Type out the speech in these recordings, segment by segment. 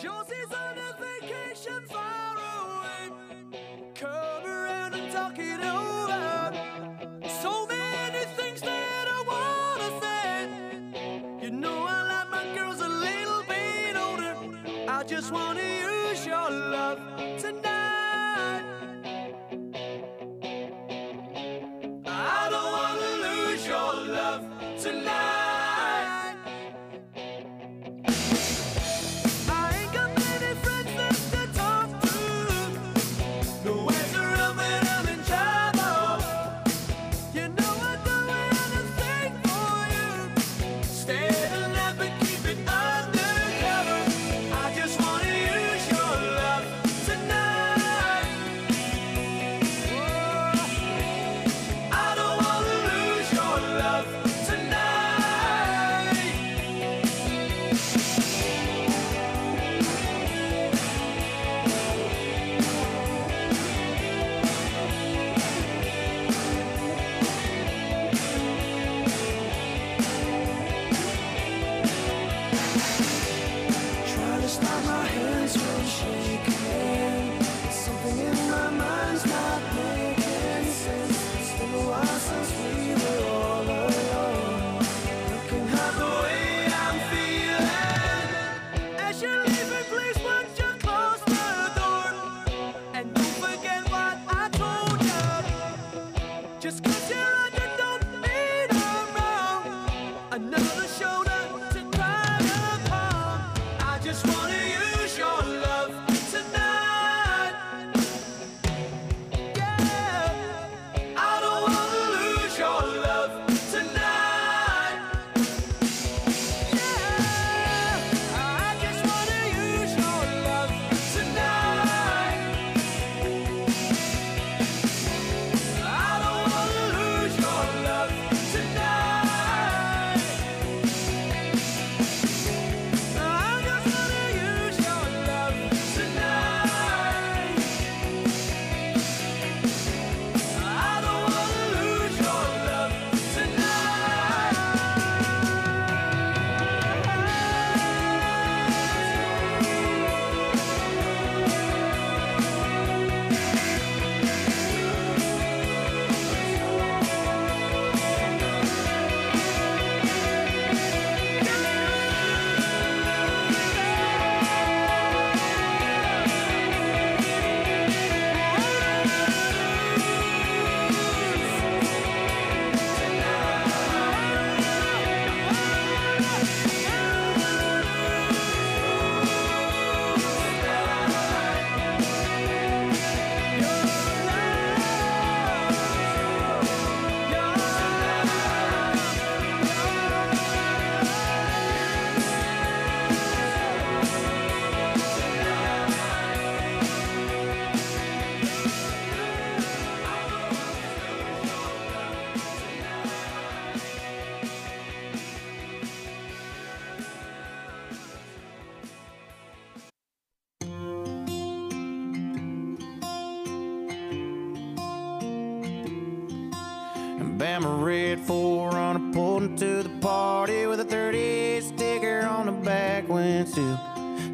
Josie's on a vacation far away. Come around and talk it over. So many things that I wanna say. You know I like my girls a little bit older. I just wanna use your love tonight. I don't wanna lose your love tonight.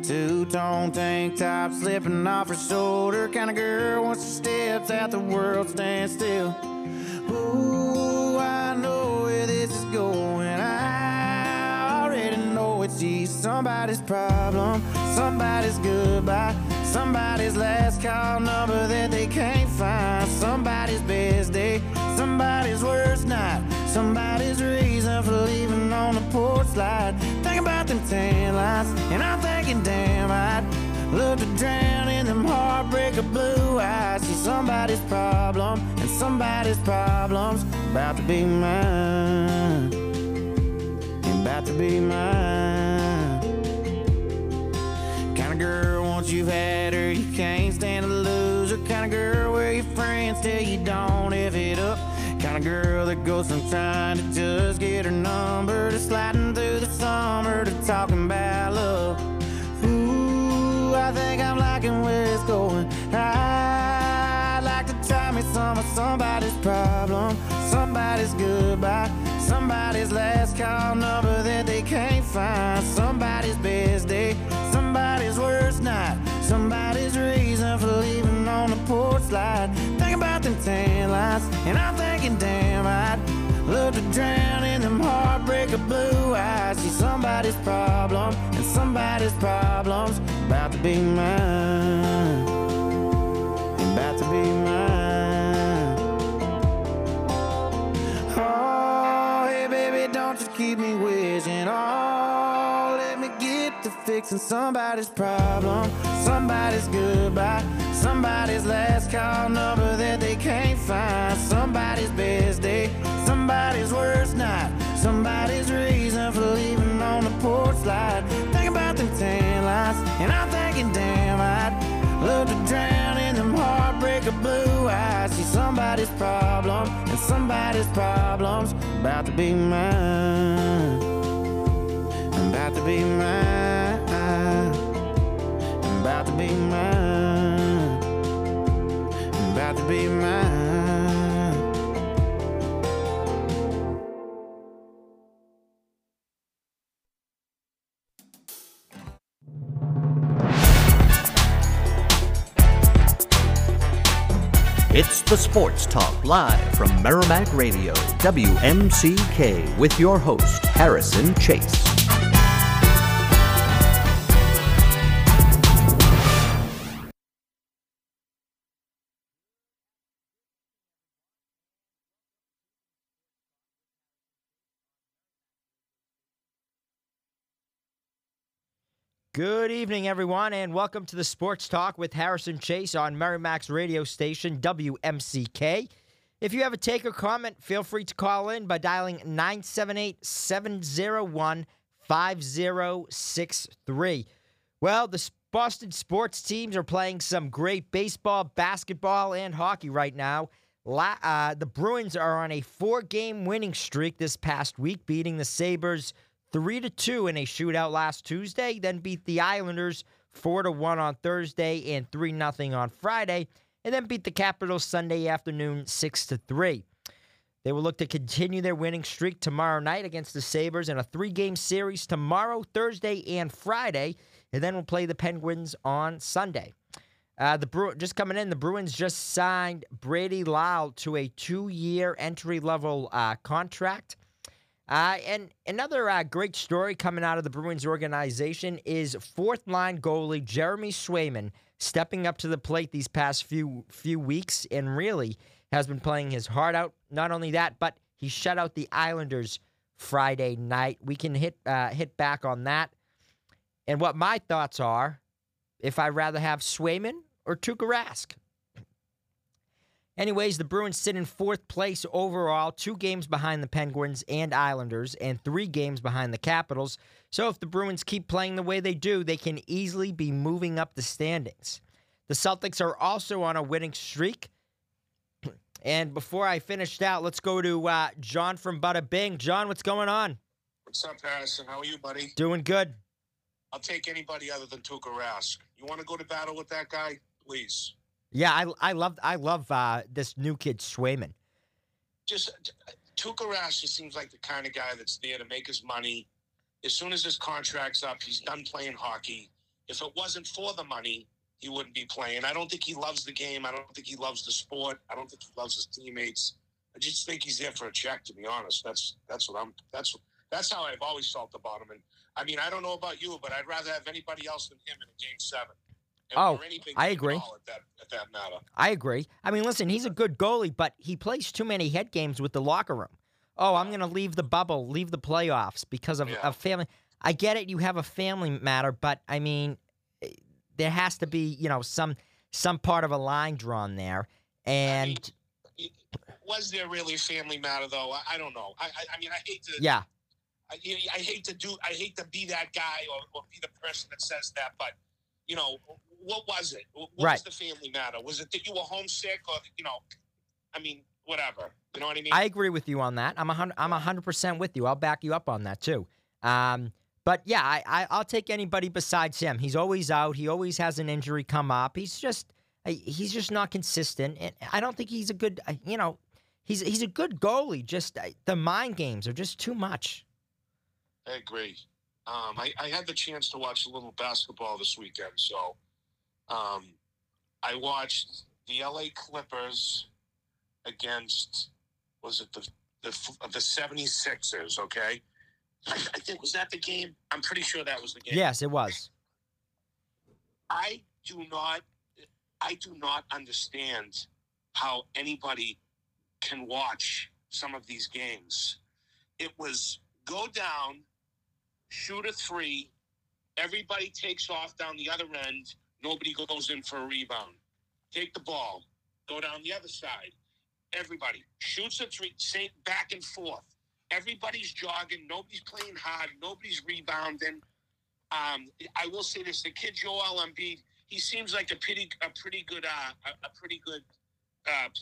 Two-tone tank top slipping off her shoulder, kind of girl once she steps out the world stands still. Ooh, I know where this is going. I already know it. She's somebody's problem, somebody's goodbye, somebody's last call number that they can't find, somebody's best day, somebody's worst night, somebody's reason for leaving on the porch light. Think about them tan lines, and I'm thinking, damn, I'd love to drown in them heartbreaker blue eyes. She's somebody's problem, and somebody's problem's about to be mine, about to be mine. Kind of girl, once you've had her, you can't stand to lose her. Kind of girl where your friends tell you don't F it up. Kind of girl that goes from trying to just get her number to sliding through the summer to talking about love. Ooh, I think I'm liking where it's going. I'd like to tie me some of somebody's problem, somebody's goodbye, somebody's last call number that they can't find, somebody's best day, somebody's like a blue eye. See somebody's problem, and somebody's problem's about to be mine, about to be mine. Oh, hey baby, don't just keep me wishing. Oh, let me get to fixing somebody's problem, somebody's goodbye, somebody's last call number that they can't find, somebody's best day, somebody's worst night, somebody's reason for leaving on the porch light. Think about them tan lines, and I'm thinking damn I'd love to drown in them heartbreaker blue eyes. See somebody's problem, and somebody's problem's about to be mine, about to be mine, about to be mine, about to be mine. It's the Sports Talk live from Merrimack Radio, WMCK, with your host, Harrison Chase. Good evening, everyone, and welcome to the Sports Talk with Harrison Chase on Merrimack's radio station, WMCK. If you have a take or comment, feel free to call in by dialing 978-701-5063. Well, the Boston sports teams are playing some great baseball, basketball, and hockey right now. The Bruins are on a 4-game winning streak this past week, beating the Sabres 3-2 in a shootout last Tuesday, then beat the Islanders 4-1 on Thursday and 3-0 on Friday, and then beat the Capitals Sunday afternoon 6-3. They will look to continue their winning streak tomorrow night against the Sabres in a 3-game series tomorrow, Thursday, and Friday, and then will play the Penguins on Sunday. The Bruins just signed Brady Lyle to a 2-year entry-level contract. And another great story coming out of the Bruins organization is fourth-line goalie Jeremy Swayman stepping up to the plate these past few weeks and really has been playing his heart out. Not only that, but he shut out the Islanders Friday night. We can hit back on that. And what my thoughts are, if I'd rather have Swayman or Tuukka Rask. Anyways, the Bruins sit in 4th place overall, 2 games behind the Penguins and Islanders, and 3 games behind the Capitals. So if the Bruins keep playing the way they do, they can easily be moving up the standings. The Celtics are also on a winning streak. And before I finish out, let's go to John from Bada Bing. John, what's going on? What's up, Harrison? How are you, buddy? Doing good. I'll take anybody other than Tuukka Rask. You want to go to battle with that guy? Please. Yeah, I love this new kid Swayman. Just Tuukka Rask just seems like the kind of guy that's there to make his money. As soon as his contract's up, he's done playing hockey. If it wasn't for the money, he wouldn't be playing. I don't think he loves the game. I don't think he loves the sport. I don't think he loves his teammates. I just think he's there for a check. To be honest, that's how I've always felt about him. And I mean, I don't know about you, but I'd rather have anybody else than him in a Game 7. Oh, I agree. At that matter. I agree. I mean, listen, he's a good goalie, but he plays too many head games with the locker room. Oh, I'm going to leave the bubble, leave the playoffs because of a family. I get it. You have a family matter, but, I mean, there has to be, you know, some part of a line drawn there. And I mean, was there really a family matter, though? I don't know. I mean, I hate to. Yeah. I hate to be that guy or be the person that says that, but, you know, what was it? What was the family matter? Was it that you were homesick or, you know, I mean, whatever. You know what I mean? I agree with you on that. I'm 100% with you. I'll back you up on that, too. But, yeah, I'll take anybody besides him. He's always out. He always has an injury come up. He's just not consistent. And I don't think he's a good, you know, he's a good goalie. Just the mind games are just too much. I agree. I had the chance to watch a little basketball this weekend, so I watched the LA Clippers against, was it the 76ers, okay? I think, was that the game? I'm pretty sure that was the game. Yes, it was. I do not understand how anybody can watch some of these games. It was go down, shoot a three, everybody takes off down the other end, nobody goes in for a rebound. Take the ball, go down the other side, everybody shoots a three, back and forth. Everybody's jogging, nobody's playing hard, nobody's rebounding. I will say this: the kid Joel Embiid, he seems like a pretty good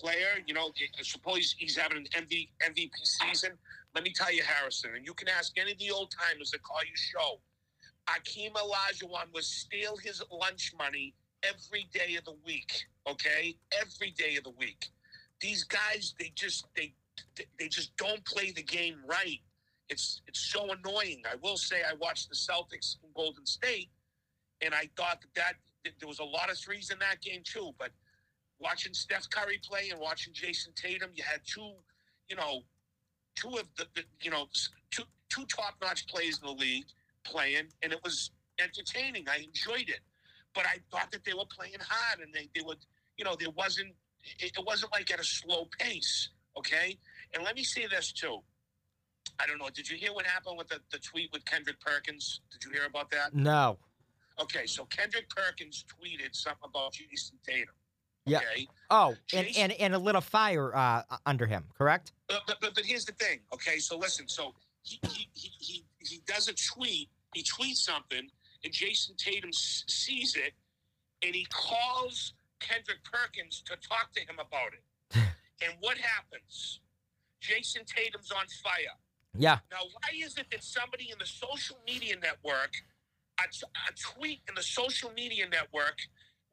player. You know, I suppose he's having an MVP season. Let me tell you, Harrison, and you can ask any of the old timers that call your show. Hakeem Olajuwon would steal his lunch money every day of the week. Okay, every day of the week. These guys, they just don't play the game right. It's so annoying. I will say I watched the Celtics in Golden State, and I thought that there was a lot of threes in that game too. But watching Steph Curry play and watching Jason Tatum, you had two top-notch players in the league playing, and it was entertaining. I enjoyed it, but I thought that they were playing hard, and it wasn't like at a slow pace. Okay, and let me say this too. I don't know. Did you hear what happened with the tweet with Kendrick Perkins? Did you hear about that? No. Okay, so Kendrick Perkins tweeted something about Jason Tatum. Okay? Yeah. Oh, Jason, and a little fire under him, correct? But here's the thing. Okay, so listen. So he does a tweet. He tweets something, and Jason Tatum sees it, and he calls Kendrick Perkins to talk to him about it. And what happens? Jason Tatum's on fire. Yeah. Now, why is it that somebody in the social media network, a tweet in the social media network,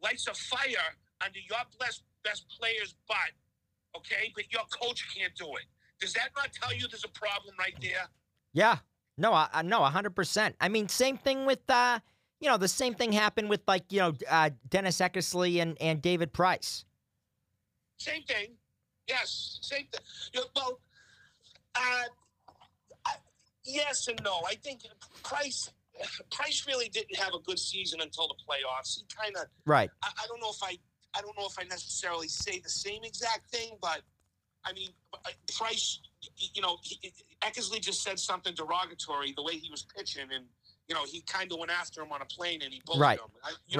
lights a fire under your best player's butt, okay, but your coach can't do it? Does that not tell you there's a problem right there? Yeah. No, 100%. I mean, same thing with, the same thing happened with, Dennis Eckersley and David Price. Same thing. Yes, same thing. You know, well, yes and no. I think Price really didn't have a good season until the playoffs. He kind of right. I don't know if I necessarily say the same exact thing, but I mean, Price. You know, Eckersley just said something derogatory the way he was pitching, and you know he kind of went after him on a plane and he bullied right. him.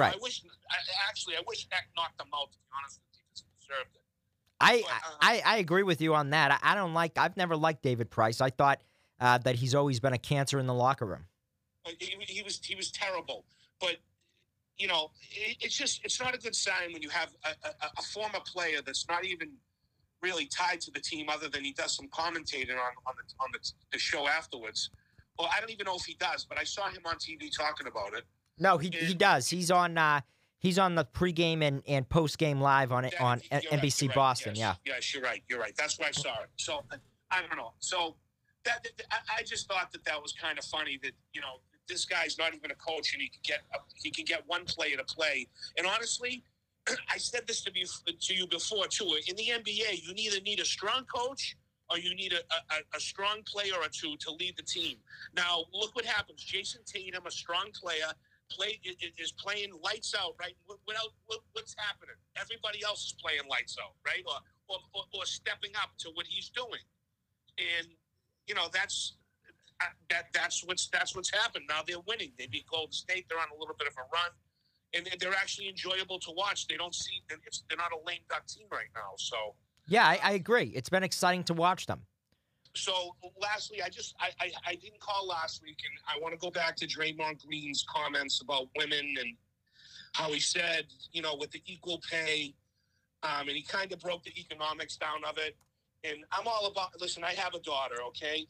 I wish. I wish Eck knocked him out. To be honest with you, because he deserved it. I agree with you on that. I've never liked David Price. I thought that he's always been a cancer in the locker room. He was terrible. But, you know, it's not a good sign when you have a former player that's not even really tied to the team other than he does some commentating on the show afterwards. Well, I don't even know if he does, but I saw him on TV talking about it. No, he does. He's on. He's on the pregame and postgame live on NBC right, Boston. Yes, yeah. Yes, you're right. You're right. That's where I saw it. So I don't know. So I just thought that was kind of funny that, you know, this guy's not even a coach and he could get one player to play. And honestly, I said this to you before too. In the NBA, you either need a strong coach or you need a strong player or two to lead the team. Now look what happens. Jason Tatum, a strong player. Is playing lights out, right? What's happening? Everybody else is playing lights out, right? Or stepping up to what he's doing, and you know that's what's happened. Now they're winning. They beat Golden State. They're on a little bit of a run, and they're actually enjoyable to watch. They're not a lame duck team right now. So yeah, I agree. It's been exciting to watch them. So, lastly, I didn't call last week, and I want to go back to Draymond Green's comments about women and how he said, you know, with the equal pay, and he kind of broke the economics down of it. And I'm all about, listen, I have a daughter, okay,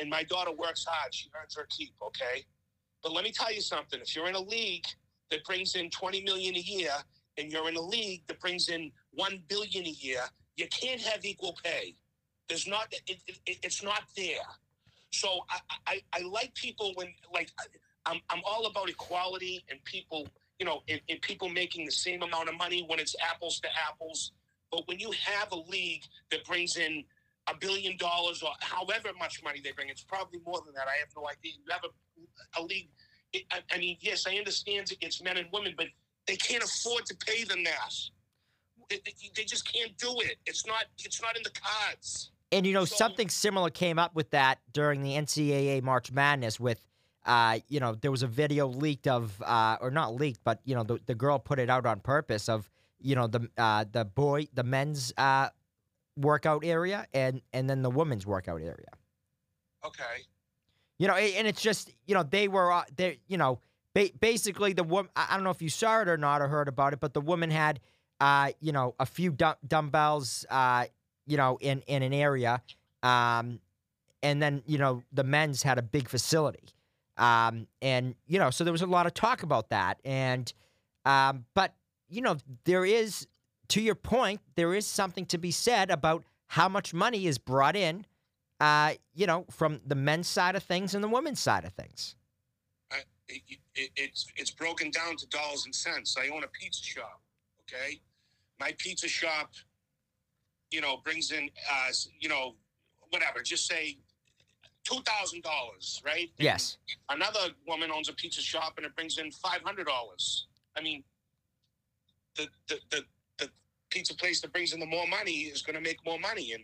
and my daughter works hard. She earns her keep, okay? But let me tell you something. If you're in a league that brings in $20 million a year and you're in a league that brings in $1 billion a year, you can't have equal pay. There's not it's not there. So I like people when I'm all about equality and people, you know, and people making the same amount of money when it's apples to apples. But when you have a league that brings in $1 billion or however much money they bring. It's probably more than that. I have no idea. You have a league. I mean, yes, I understand it's men and women, but they can't afford to pay them that. They just can't do it. It's not in the cards. And, you know, so, something similar came up with that during the NCAA March Madness with, you know, there was a video leaked of, or not leaked, but, you know, the girl put it out on purpose of, you know, the men's workout area and then the women's workout area. Okay. You know, and it's just, you know, they you know, basically the woman, I don't know if you saw it or not or heard about it, but the woman had, you know, a few dumbbells, you know, in an area. And then, you know, the men's had a big facility. And, you know, so there was a lot of talk about that. And, but, you know, there is, to your point, there is something to be said about how much money is brought in, you know, from the men's side of things and the women's side of things. It's broken down to dollars and cents. I own a pizza shop, okay? My pizza shop, you know, brings in, you know, whatever, just say $2,000, right? Yes. And another woman owns a pizza shop and it brings in $500. I mean, the pizza place that brings in the more money is going to make more money. And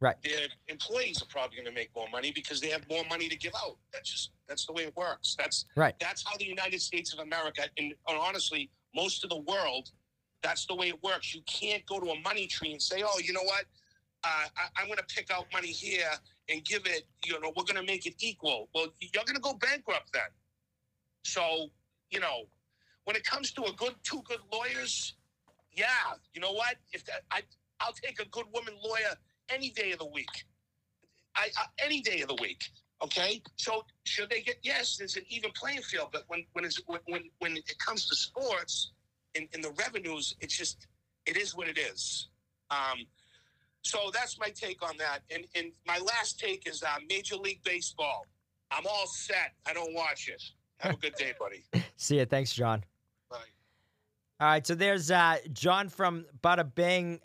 right. Their employees are probably going to make more money because they have more money to give out. That's the way it works. That's how the United States of America, and honestly, most of the world, that's the way it works. You can't go to a money tree and say, oh, you know what? I'm going to pick out money here and give it, you know, we're going to make it equal. Well, you're going to go bankrupt then. So, you know, when it comes to two good lawyers, yeah, you know what? I'll take a good woman lawyer any day of the week. Any day of the week. Okay? So should they get, yes, there's an even playing field, but when it comes to sports, in the revenues, it's just, it is what it is. So that's my take on that. And my last take is Major League Baseball. I'm all set. I don't watch it. Have a good day, buddy. See you. Thanks, John. Bye. All right, so there's John from Bada Bing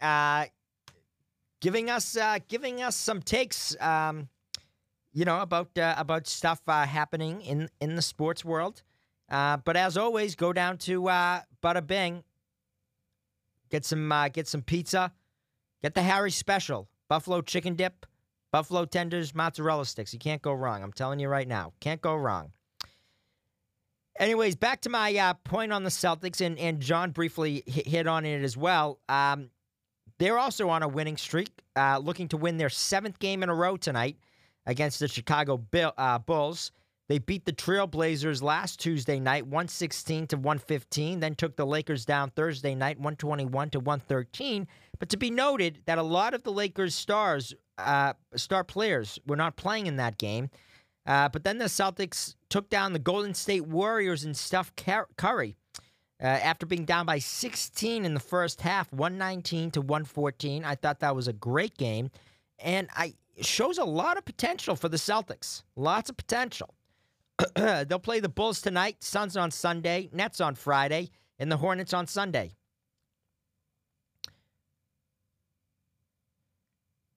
giving us some takes, you know, about stuff happening in the sports world. But as always, go down to Bada Bing, get some pizza, get the Harry's special, buffalo chicken dip, buffalo tenders, mozzarella sticks. You can't go wrong. I'm telling you right now, can't go wrong. Anyways, back to my point on the Celtics, and John briefly hit on it as well. They're also on a winning streak, looking to win their 7th game in a row tonight against the Chicago Bulls. They beat the Trail Blazers last Tuesday night, 116-115, then took the Lakers down Thursday night, 121-113. But to be noted that a lot of the Lakers' star players were not playing in that game. But then the Celtics took down the Golden State Warriors and Steph Curry after being down by 16 in the first half, 119-114. I thought that was a great game, and it shows a lot of potential for the Celtics. Lots of potential. They'll play the Bulls tonight, Suns on Sunday, Nets on Friday, and the Hornets on Sunday.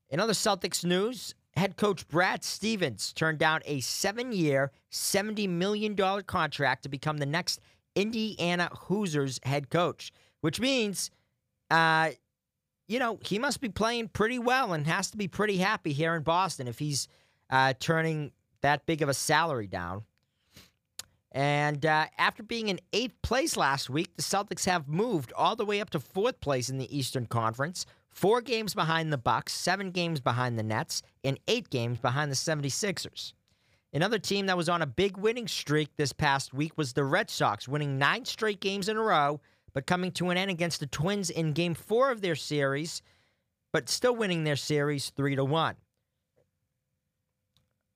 In other Celtics news, head coach Brad Stevens turned down a 7-year, $70 million contract to become the next Indiana Hoosiers head coach, which means, you know, he must be playing pretty well and has to be pretty happy here in Boston if he's turning that big of a salary down. And after being in 8th place last week, the Celtics have moved all the way up to 4th place in the Eastern Conference, 4 games behind the Bucks, 7 games behind the Nets, and 8 games behind the 76ers. Another team that was on a big winning streak this past week was the Red Sox, winning 9 straight games in a row, but coming to an end against the Twins in Game 4 of their series, but still winning their series 3-1.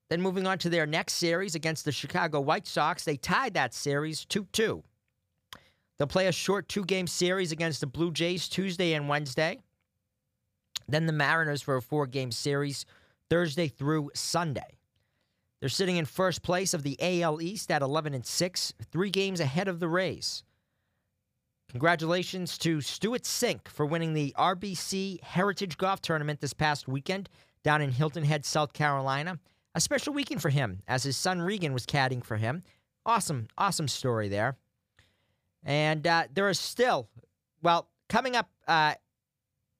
Then moving on to their next series against the Chicago White Sox, they tied that series 2-2. They'll play a short 2-game series against the Blue Jays Tuesday and Wednesday, then the Mariners for a 4-game series Thursday through Sunday. They're sitting in first place of the AL East at 11-6, 3 games ahead of the Rays. Congratulations to Stuart Sink for winning the RBC Heritage Golf Tournament this past weekend, down in Hilton Head, South Carolina. A special weekend for him, as his son Regan was caddying for him. Awesome, awesome story there. And there is still, well, coming up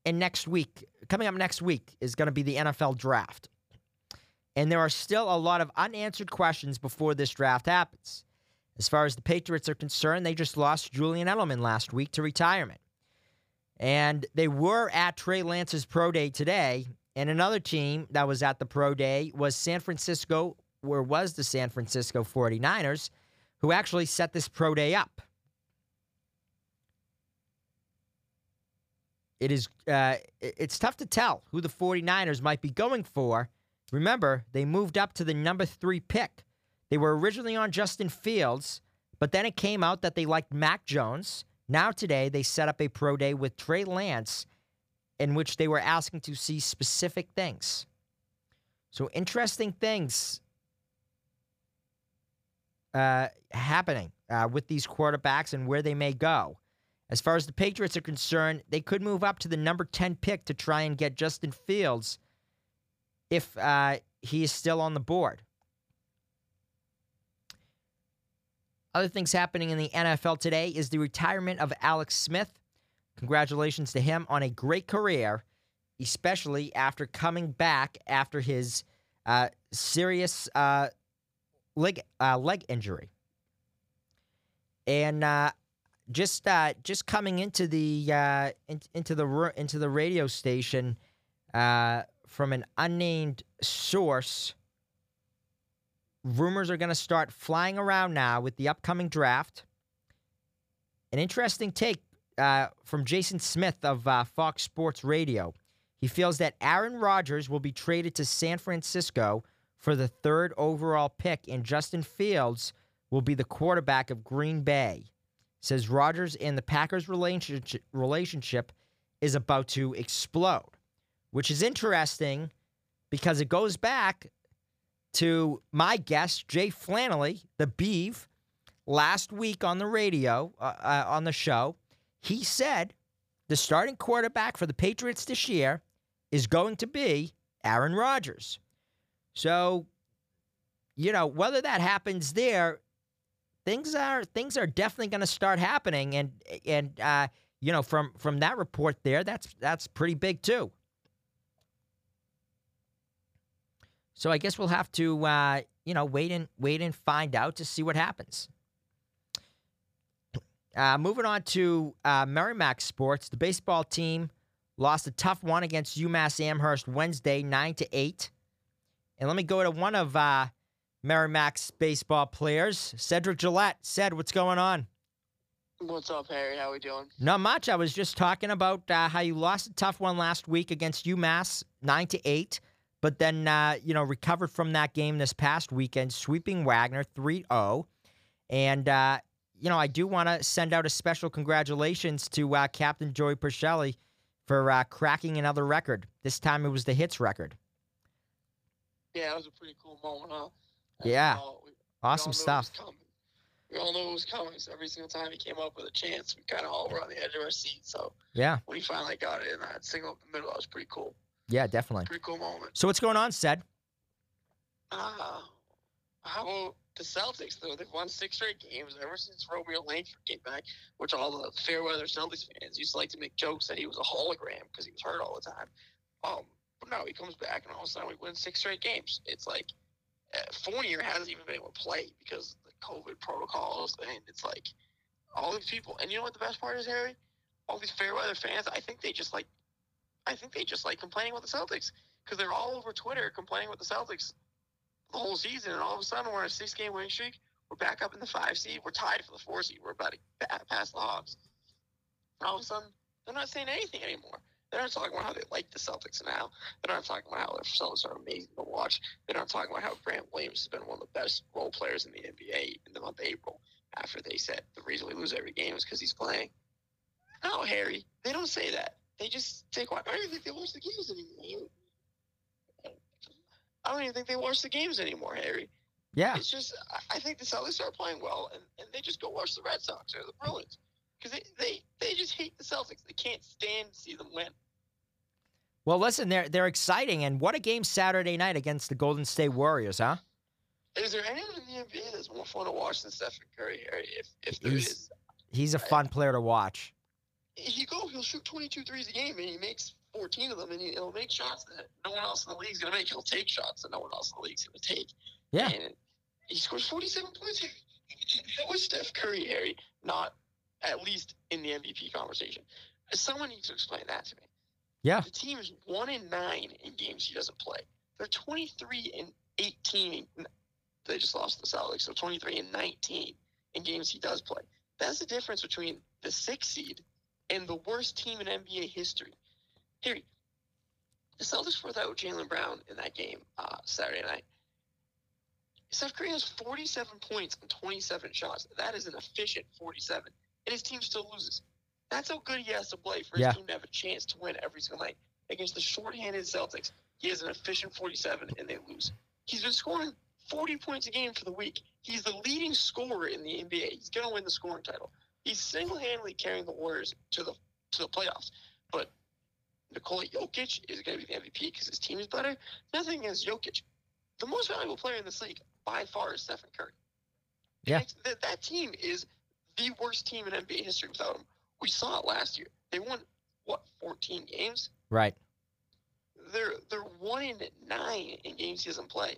next week is going to be the NFL draft. And there are still a lot of unanswered questions before this draft happens. As far as the Patriots are concerned, they just lost Julian Edelman last week to retirement. And they were at Trey Lance's pro day today. And another team that was at the pro day was the San Francisco 49ers, who actually set this pro day up. It's tough to tell who the 49ers might be going for. Remember, they moved up to the number 3 pick. They were originally on Justin Fields, but then it came out that they liked Mac Jones. Now today, they set up a pro day with Trey Lance, in which they were asking to see specific things. So interesting things happening with these quarterbacks and where they may go. As far as the Patriots are concerned, they could move up to the number 10 pick to try and get Justin Fields if he is still on the board. Other things happening in the NFL today is the retirement of Alex Smith. Congratulations to him on a great career, especially after coming back after his serious leg injury. And just coming into the radio station from an unnamed source, rumors are going to start flying around now with the upcoming draft. An interesting take from Jason Smith of Fox Sports Radio. He feels that Aaron Rodgers will be traded to San Francisco for the 3rd overall pick, and Justin Fields will be the quarterback of Green Bay. Says Rodgers and the Packers' relationship is about to explode, which is interesting because it goes back to my guest, Jay Flannelly, the Beeve, last week on the radio, on the show. He said the starting quarterback for the Patriots this year is going to be Aaron Rodgers. So, you know, whether that happens there, things are definitely going to start happening. And you know, from that report there, that's pretty big too. So I guess we'll have to, wait and find out to see what happens. Moving on to Merrimack Sports, the baseball team lost a tough one against UMass Amherst Wednesday, 9-8. And let me go to one of Merrimack's baseball players, Cedric Gillette. Ced, what's going on? What's up, Harry? How we doing? Not much. I was just talking about how you lost a tough one last week against UMass, 9-8. But then, recovered from that game this past weekend, sweeping Wagner 3-0. And, I do want to send out a special congratulations to Captain Joey Percelli for cracking another record. This time it was the hits record. Yeah, it was a pretty cool moment, huh? Yeah. Awesome stuff. We all knew it was coming, so every single time he came up with a chance, we kind of all were on the edge of our seat. So yeah, when he finally got it in that single up the middle, that was pretty cool. Yeah, definitely. Pretty cool moment. So what's going on, Sed? How the Celtics, though, they've won 6 straight games ever since Romeo Langford came back, which all the fair-weather Celtics fans used to like to make jokes that he was a hologram because he was hurt all the time. But now he comes back, and all of a sudden we win 6 straight games. It's like Fournier hasn't even been able to play because of the COVID protocols, and it's like all these people. And you know what the best part is, Harry? All these fair-weather fans, I think they just like complaining about the Celtics because they're all over Twitter complaining about the Celtics the whole season. And all of a sudden, we're on a 6-game winning streak. We're back up in the 5 seed. We're tied for the 4 seed. We're about to pass the Hawks. And all of a sudden, they're not saying anything anymore. They're not talking about how they like the Celtics now. They're not talking about how their Celtics are amazing to watch. They're not talking about how Grant Williams has been one of the best role players in the NBA in the month of April after they said the reason we lose every game is because he's playing. No, Harry, they don't say that. They just take what? I don't even think they watch the games anymore. Harry. Yeah. It's just, I think the Celtics are playing well, and they just go watch the Red Sox or the Bruins. Because they just hate the Celtics. They can't stand to see them win. Well, listen, they're exciting, and what a game Saturday night against the Golden State Warriors, huh? Is there anyone in the NBA that's more fun to watch than Stephen Curry? If there is, he's a fun player to watch. He'll shoot 22 threes a game, and he makes 14 of them, and he'll make shots that no one else in the league's gonna make. He'll take shots that no one else in the league's gonna take. Yeah, and he scores 47 points. How is Steph Curry, Harry, not at least in the MVP conversation? Someone needs to explain that to me. Yeah, the team is 1-9 in games he doesn't play. They're 23-18. They just lost to the Celtics, so 23-19 in games he does play. That's the difference between the 6th seed and the worst team in NBA history. Harry, the Celtics were without Jaylen Brown in that game Saturday night. Steph Curry has 47 points on 27 shots. That is an efficient 47, and his team still loses. That's how good he has to play for his team to have a chance to win every single night. Against the shorthanded Celtics, he has an efficient 47, and they lose. He's been scoring 40 points a game for the week. He's the leading scorer in the NBA. He's going to win the scoring title. He's single-handedly carrying the Warriors to the playoffs. But Nikola Jokic is going to be the MVP because his team is better. Nothing against Jokic. The most valuable player in this league, by far, is Stephen Curry. Yeah. That team is the worst team in NBA history without him. We saw it last year. They won, 14 games? Right. They're 1-9 in games he doesn't play.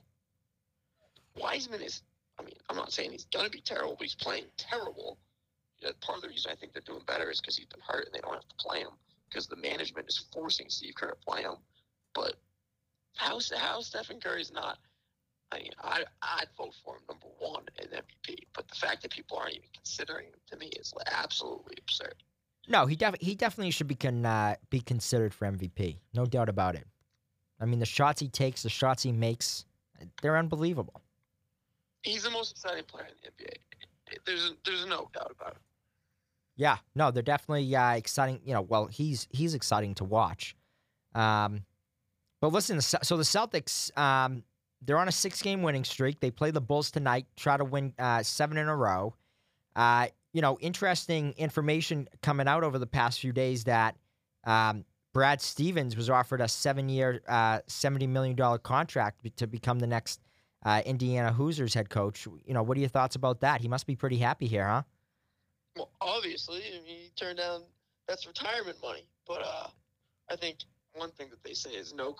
Wiseman is, I'm not saying he's going to be terrible, but he's playing terrible. Part of the reason I think they're doing better is because he's been hurt and they don't have to play him because the management is forcing Steve Kerr to play him. But how Stephen Curry's not, I'd vote for him number one in MVP. But the fact that people aren't even considering him to me is absolutely absurd. No, he definitely should be considered for MVP. No doubt about it. The shots he takes, the shots he makes, they're unbelievable. He's the most exciting player in the NBA. There's no doubt about it. Yeah, no, they're definitely exciting. He's exciting to watch. But listen, so the Celtics, they're on a 6-game winning streak. They play the Bulls tonight, try to win 7 in a row. Interesting information coming out over the past few days that Brad Stevens was offered a 7-year, $70 million contract to become the next Indiana Hoosiers head coach. What are your thoughts about that? He must be pretty happy here, huh? Well, obviously, he turned down that's retirement money. But I think one thing that they say is no NBA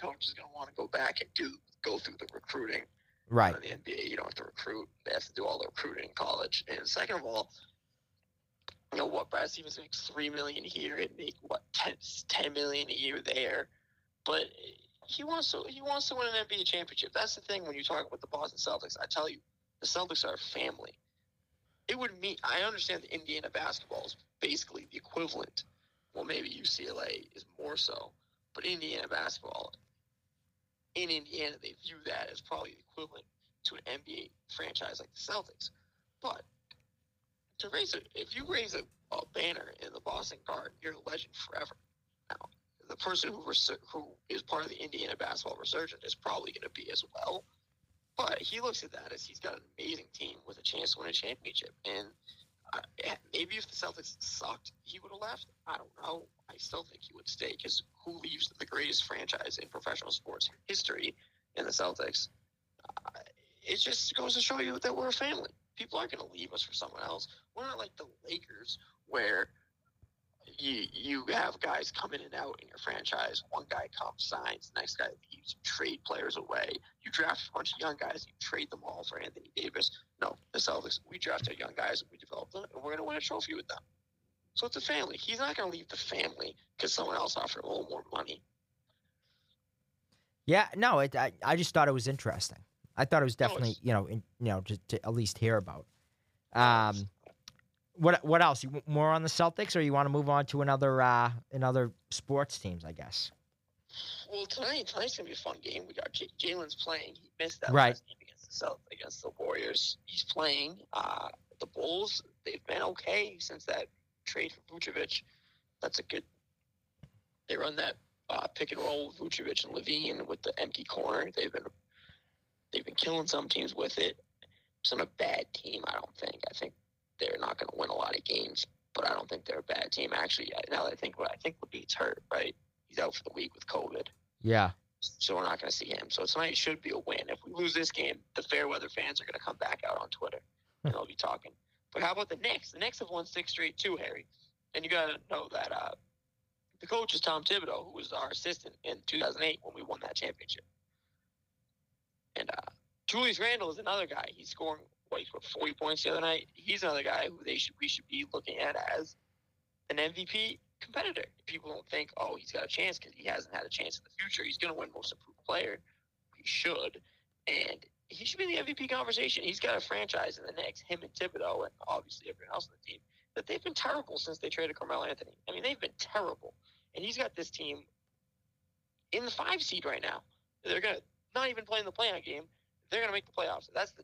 coach is going to want to go back and go through the recruiting. Right. In the NBA, you don't have to recruit. They have to do all the recruiting in college. And second of all, Brad Stevens makes $3 million here and make $10 million a year there, but he wants to win an NBA championship. That's the thing when you talk about the Boston Celtics. I tell you, the Celtics are a family. I understand that Indiana basketball is basically the equivalent. Well, maybe UCLA is more so, but Indiana basketball in Indiana they view that as probably the equivalent to an NBA franchise like the Celtics, but. If you raise a banner in the Boston Garden, you're a legend forever. Now, the person who is part of the Indiana basketball resurgence is probably going to be as well. But he looks at that as he's got an amazing team with a chance to win a championship. And maybe if the Celtics sucked, he would have left. I don't know. I still think he would stay because who leaves the greatest franchise in professional sports history in the Celtics? It just goes to show you that we're a family. People aren't going to leave us for someone else. We're not like the Lakers where you have guys come in and out in your franchise. One guy comes, signs. The next guy leaves. You trade players away. You draft a bunch of young guys. You trade them all for Anthony Davis. No, the Celtics, we draft our young guys and we develop them, and we're going to win a trophy with them. So it's a family. He's not going to leave the family because someone else offered a little more money. Yeah, no, I just thought it was interesting. I thought it was definitely, to at least hear about. What else? More on the Celtics, or you want to move on to another sports teams, I guess? Well, tonight's gonna be a fun game. We got Jalen's playing. He missed that last game against the Warriors. He's playing. The Bulls, they've been okay since that trade for Vucevic. They run that pick and roll with Vucevic and Levine with the empty corner. They've been killing some teams with it. It's not a bad team, I don't think. I think they're not going to win a lot of games, but I don't think they're a bad team. Actually, now that I think about it, I think Levine's hurt, right? he's out for the week with COVID. Yeah. So we're not going to see him. So tonight should be a win. If we lose this game, the Fairweather fans are going to come back out on Twitter, and they'll be talking. But how about the Knicks? The Knicks have won 6 straight too, Harry. And you got to know that the coach is Tom Thibodeau, who was our assistant in 2008 when we won that championship. And Julius Randle is another guy. He's scoring, what, he scored 40 points the other night. He's another guy who we should be looking at as an MVP competitor. People don't think, oh, he's got a chance because he hasn't had a chance in the future. He's going to win Most Improved Player. He should. And he should be in the MVP conversation. He's got a franchise in the Knicks, him and Thibodeau, and obviously everyone else on the team, that they've been terrible since they traded Carmelo Anthony. I mean, they've been terrible. And he's got this team in the 5 seed right now. They're going to not even play in the playoff game. They're going to make the playoffs. That's the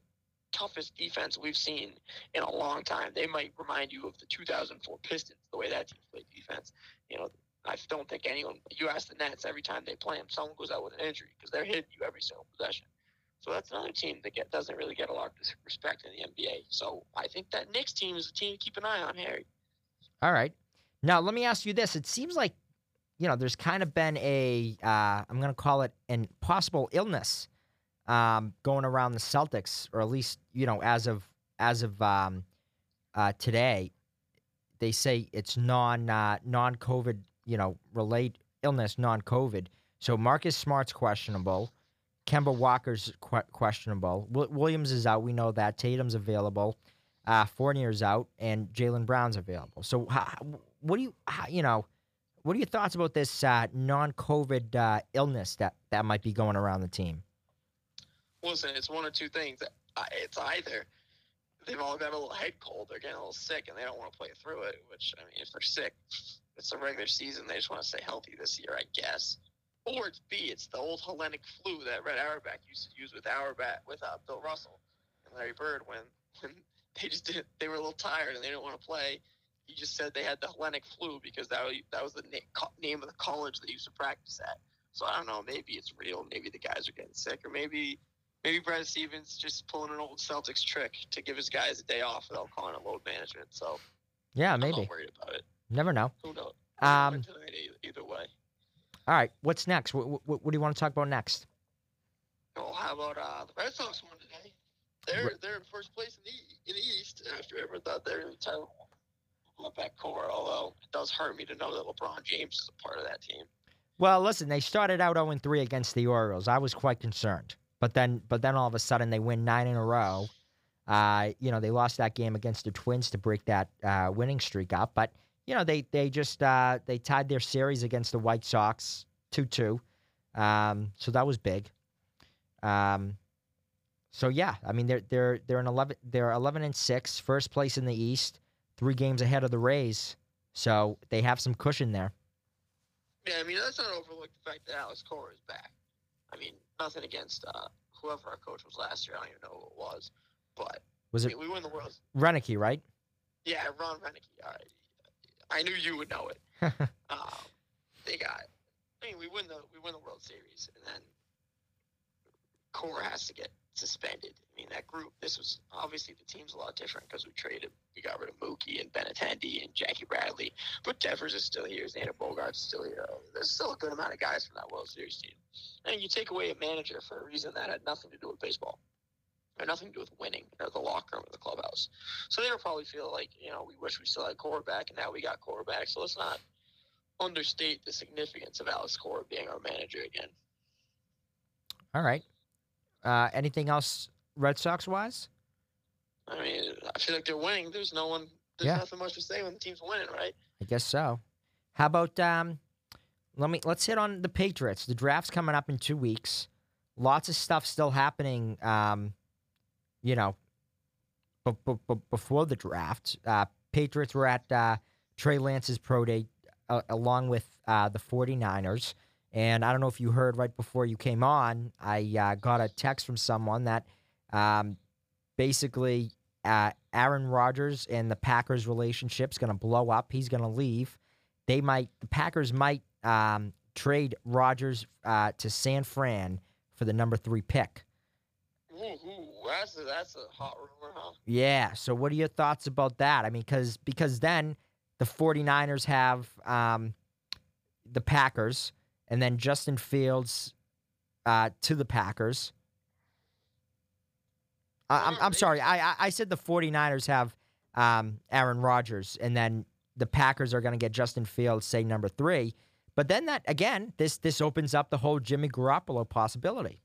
toughest defense we've seen in a long time. They might remind you of the 2004 Pistons, the way that team played defense. You know, I don't think anyone, you ask the Nets every time they play them, someone goes out with an injury because they're hitting you every single possession. So that's another team that doesn't really get a lot of respect in the NBA. So I think that Knicks team is a team to keep an eye on, Harry. All right. Now, let me ask you this. It seems like, you know, there's kind of been a, I'm going to call it an possible illness going around the Celtics, or at least, you know, as of today, they say it's non-COVID, you know, related illness, non-COVID. So Marcus Smart's questionable. Kemba Walker's questionable. Williams is out. We know that. Tatum's available. Fournier's out, and Jaylen Brown's available. So, what are your thoughts about this non-COVID illness that might be going around the team? Listen, it's one of two things. It's either they've all got a little head cold, they're getting a little sick, and they don't want to play through it. Which, I mean, if they're sick, it's a regular season. They just want to stay healthy this year, I guess. Or it's B, it's the old Hellenic flu that Red Auerbach used to use with Bill Russell and Larry Bird when they were a little tired and they didn't want to play. He just said they had the Hellenic flu because that was the name of the college they used to practice at. So I don't know, maybe it's real, maybe the guys are getting sick, or maybe Brad Stevens just pulling an old Celtics trick to give his guys a day off without calling it load management. So yeah, maybe. I'm not worried about it. Never know. Who knows? Either way. All right, what's next? What do you want to talk about next? Well, how about the Red Sox won today? They're in first place in the East after everyone thought they were in title back core, although it does hurt me to know that LeBron James is a part of that team. Well, listen, they started out 0-3 against the Orioles. I was quite concerned. But then all of a sudden they win 9 in a row. You know, they lost that game against the Twins to break that winning streak up, but you know, they tied their series against the White Sox 2-2. So that was big. So yeah, I mean they're 11-6, first place in the East, 3 games ahead of the Rays. So they have some cushion there. Yeah, I mean let's not overlook the fact that Alex Cora is back. I mean, nothing against whoever our coach was last year, I don't even know who it was. But was it, I mean, we won the World Series. Reneke, right? Yeah, Ron Reneke, all right. I knew you would know it. We win the World Series, and then Cora has to get suspended. I mean, that group. This was obviously the team's a lot different because we got rid of Mookie and Benintendi and Jackie Bradley, but Devers is still here. Xander Bogaerts is still here. There's still a good amount of guys from that World Series team, and you take away a manager for a reason that had nothing to do with baseball. Or nothing to do with winning or the locker room or the clubhouse. So they were probably feeling like, you know, we wish we still had Cora back, and now we got Cora back. So let's not understate the significance of Alex Cora being our manager again. All right. Anything else Red Sox-wise? I mean, I feel like they're winning. There's nothing much to say when the team's winning, right? I guess so. How about let's hit on the Patriots. The draft's coming up in 2 weeks. Lots of stuff still happening you know, before the draft. Patriots were at Trey Lance's pro day along with the 49ers. And I don't know if you heard right before you came on, I got a text from someone that basically Aaron Rodgers and the Packers relationship's going to blow up. He's going to leave. The Packers might trade Rodgers to San Fran for the number 3 pick. Ooh, that's a hot rumor, huh? Yeah, so what are your thoughts about that? I mean, because then the 49ers have the Packers, and then Justin Fields to the Packers. I'm sorry. I said the 49ers have Aaron Rodgers, and then the Packers are going to get Justin Fields, say, number 3. But then that, again, this opens up the whole Jimmy Garoppolo possibility.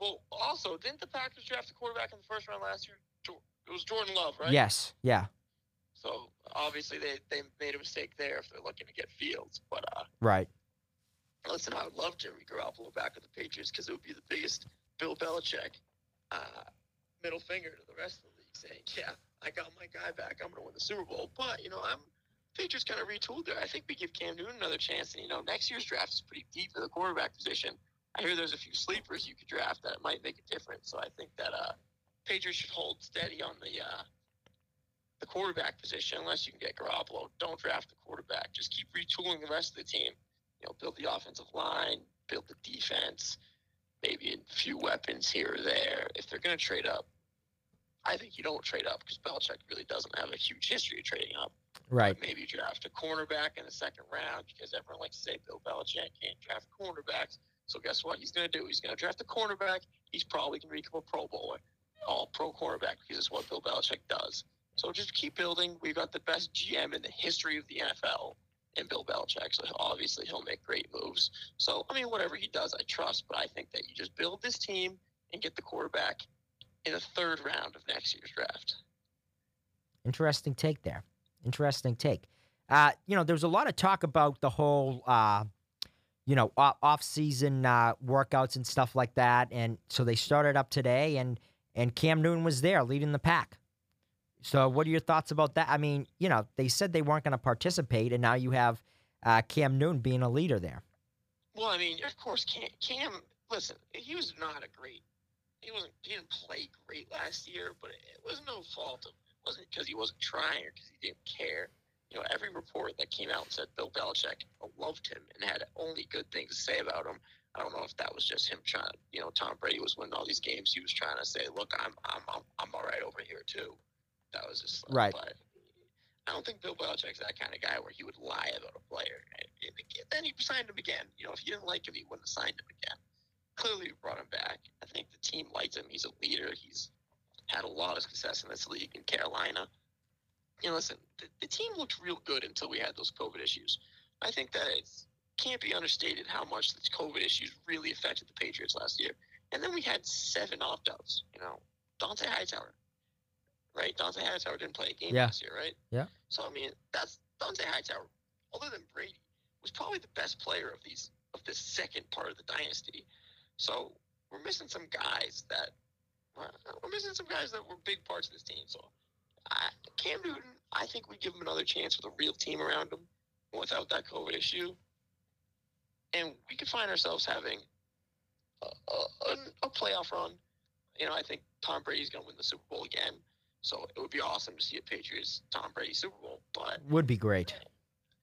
Well, also, didn't the Packers draft a quarterback in the first round last year? It was Jordan Love, right? Yes, yeah. So, obviously, they made a mistake there if they're looking to get Fields. But right. Listen, I would love Jimmy Garoppolo back with the Patriots because it would be the biggest Bill Belichick middle finger to the rest of the league saying, yeah, I got my guy back. I'm going to win the Super Bowl. But, you know, Patriots kind of retooled there. I think we give Cam Newton another chance. And, you know, next year's draft is pretty deep for the quarterback position. I hear there's a few sleepers you could draft that might make a difference. So I think that Patriots should hold steady on the quarterback position unless you can get Garoppolo. Don't draft the quarterback. Just keep retooling the rest of the team. You know, build the offensive line, build the defense, maybe a few weapons here or there. If they're going to trade up, I think you don't trade up because Belichick really doesn't have a huge history of trading up. Right. But maybe draft a cornerback in the second round because everyone likes to say Bill Belichick can't draft cornerbacks. So guess what he's going to do? He's going to draft a cornerback. He's probably going to become a Pro Bowler, all-pro cornerback because it's what Bill Belichick does. So just keep building. We've got the best GM in the history of the NFL in Bill Belichick. So obviously he'll make great moves. So, I mean, whatever he does, I trust. But I think that you just build this team and get the quarterback in the third round of next year's draft. Interesting take there. Interesting take. You know, there's a lot of talk about the whole, you know, off-season workouts and stuff like that. And so they started up today, and Cam Newton was there leading the pack. So what are your thoughts about that? I mean, you know, they said they weren't going to participate, and now you have Cam Newton being a leader there. Well, I mean, of course, Cam, listen, he was not a great – he didn't play great last year, but it was no fault of – it wasn't because he wasn't trying or because he didn't care. You know, every report that came out said Bill Belichick loved him and had only good things to say about him. I don't know if that was just him trying to, you know, Tom Brady was winning all these games. He was trying to say, look, I'm all right over here too. That was just right. But I don't think Bill Belichick's that kind of guy where he would lie about a player. And then he signed him again. You know, if you didn't like him, he wouldn't have signed him again. Clearly, we brought him back. I think the team liked him. He's a leader. He's had a lot of success in this league in Carolina. You know, listen, the team looked real good until we had those COVID issues. I think that it can't be understated how much these COVID issues really affected the Patriots last year. And then we had 7 opt-outs. You know, Dante Hightower. Right? Dante Hightower didn't play a game last year, right? Yeah. So, I mean, that's Dante Hightower, other than Brady, was probably the best player of this second part of the dynasty. So, we're missing some guys that were big parts of this team. So, Cam Newton, I think we give him another chance with a real team around him without that COVID issue. And we could find ourselves having a playoff run. You know, I think Tom Brady's going to win the Super Bowl again. So it would be awesome to see a Patriots-Tom Brady Super Bowl. But would be great.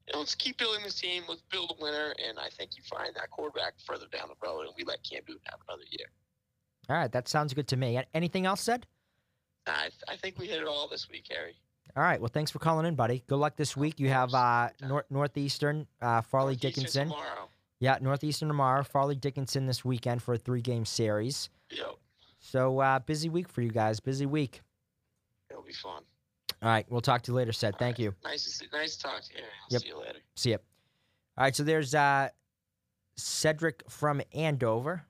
You know, let's keep building this team. Let's build a winner. And I think you find that quarterback further down the road, and we let Cam Newton have another year. All right. That sounds good to me. Anything else said? I think we hit it all this week, Harry. All right. Well, thanks for calling in, buddy. Good luck this week. You have Northeastern, Farley Dickinson. Tomorrow. Yeah, Northeastern tomorrow. Farley Dickinson this weekend for a 3-game series. Yep. So busy week for you guys. Busy week. It'll be fun. All right. We'll talk to you later, Seth. Thank you. Nice to talk to you. I'll see you later. See ya. All right. So there's Cedric from Andover.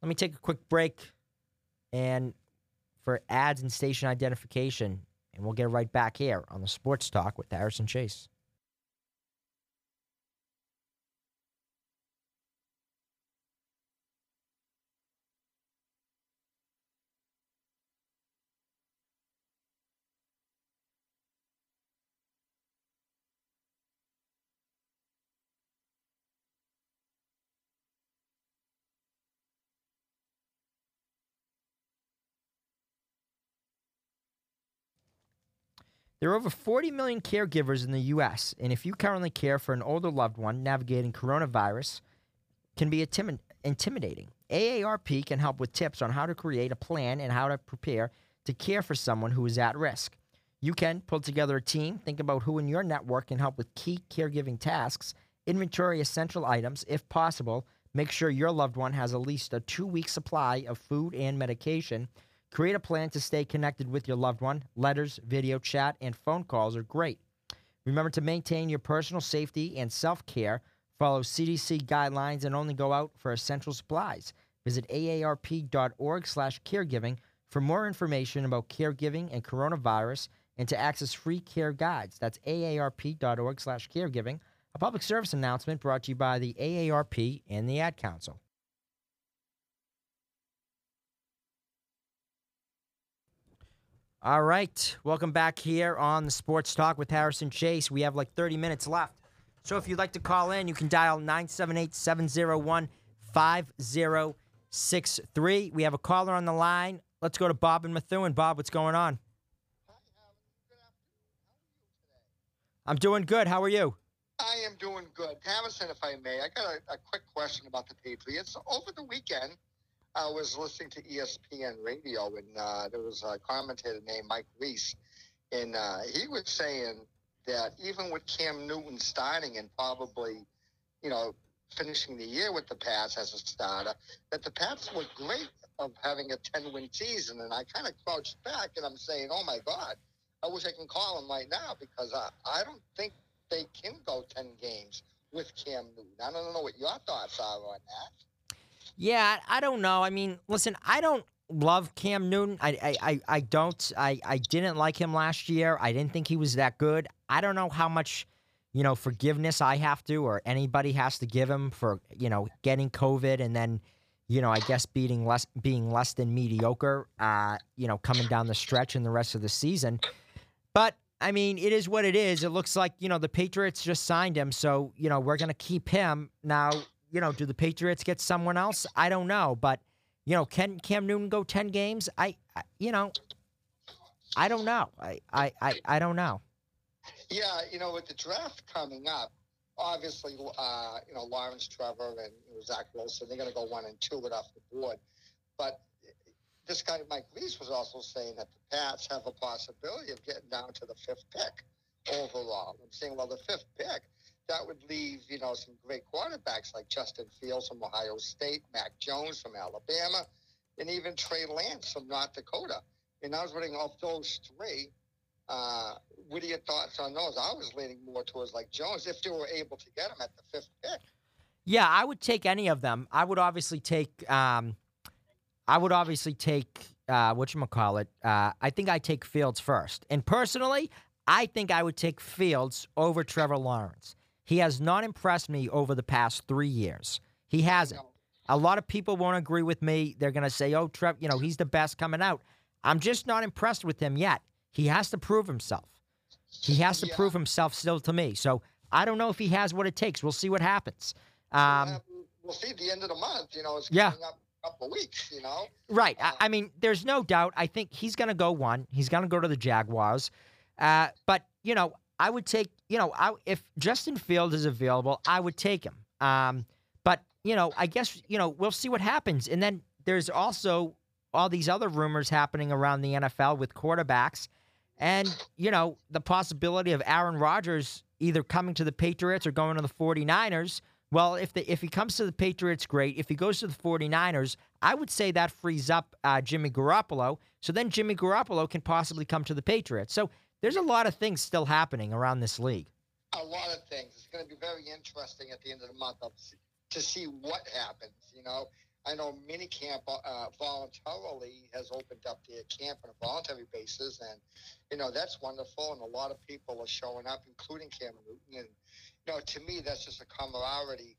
Let me take a quick break and for ads and station identification, and we'll get right back here on the Sports Talk with Harrison Chase. There are over 40 million caregivers in the U.S., and if you currently care for an older loved one, navigating coronavirus can be intimidating. AARP can help with tips on how to create a plan and how to prepare to care for someone who is at risk. You can pull together a team, think about who in your network can help with key caregiving tasks, inventory essential items, if possible, make sure your loved one has at least a 2-week supply of food and medication, create a plan to stay connected with your loved one, letters, video chat, and phone calls are great. Remember to maintain your personal safety and self-care, follow CDC guidelines, and only go out for essential supplies. Visit aarp.org/caregiving for more information about caregiving and coronavirus and to access free care guides. That's aarp.org/caregiving. A public service announcement brought to you by the AARP and the Ad Council. All right, welcome back here on the Sports Talk with Harrison Chase. We have like 30 minutes left. So if you'd like to call in, you can dial 978-701-5063. We have a caller on the line. Let's go to Bob in Methuen. Bob, what's going on? Hi, good afternoon. How are you today? I'm doing good. How are you? I am doing good. Harrison, if I may, I got a quick question about the Patriots. Over the weekend, I was listening to ESPN radio, and there was a commentator named Mike Reese, and he was saying that even with Cam Newton starting and probably, you know, finishing the year with the Pats as a starter, that the Pats were great of having a 10-win season. And I kind of crouched back, and I'm saying, oh, my God, I wish I can call him right now because I don't think they can go 10 games with Cam Newton. I don't know what your thoughts are on that. Yeah, I don't know. I mean, listen, I don't love Cam Newton. I don't. I didn't like him last year. I didn't think he was that good. I don't know how much, you know, forgiveness I have to or anybody has to give him for, you know, getting COVID and then, you know, I guess being less than mediocre, you know, coming down the stretch in the rest of the season. But, I mean, it is what it is. It looks like, you know, the Patriots just signed him, so, you know, we're going to keep him. Now, you know, do the Patriots get someone else? I don't know. But, you know, can Cam Newton go 10 games? I you know, I don't know. I don't know. Yeah, you know, with the draft coming up, obviously, you know, Lawrence Trevor and Zach Wilson, they're going to go 1 and 2 right off the board. But this guy, Mike Reese, was also saying that the Pats have a possibility of getting down to the 5th pick overall. I'm saying, well, the 5th pick, that would leave, you know, some great quarterbacks like Justin Fields from Ohio State, Mac Jones from Alabama, and even Trey Lance from North Dakota. And I was running off those three. What are your thoughts on those? I was leaning more towards like Jones if they were able to get him at the 5th pick. Yeah, I would take any of them. I would obviously take whatchamacallit. I think I'd take Fields first. And personally, I think I would take Fields over Trevor Lawrence. He has not impressed me over the past 3 years. He hasn't. A lot of people won't agree with me. They're going to say, oh, Trevor, you know, he's the best coming out. I'm just not impressed with him yet. He has to prove himself. He has to prove himself still to me. So I don't know if he has what it takes. We'll see what happens. We'll see at the end of the month. You know, it's coming up a couple of weeks, you know. Right. I mean, there's no doubt. I think he's going to go one. He's going to go to the Jaguars. But, you know, I would take, you know, if Justin Fields is available, I would take him. But, you know, I guess, you know, we'll see what happens. And then there's also all these other rumors happening around the NFL with quarterbacks. And, you know, the possibility of Aaron Rodgers either coming to the Patriots or going to the 49ers, well, if he comes to the Patriots, great. If he goes to the 49ers, I would say that frees up Jimmy Garoppolo. So then Jimmy Garoppolo can possibly come to the Patriots. So there's a lot of things still happening around this league. A lot of things. It's going to be very interesting at the end of the month to see what happens, you know. I know minicamp voluntarily has opened up their camp on a voluntary basis, and, you know, that's wonderful, and a lot of people are showing up, including Cam Newton. And, you know, to me, that's just a camaraderie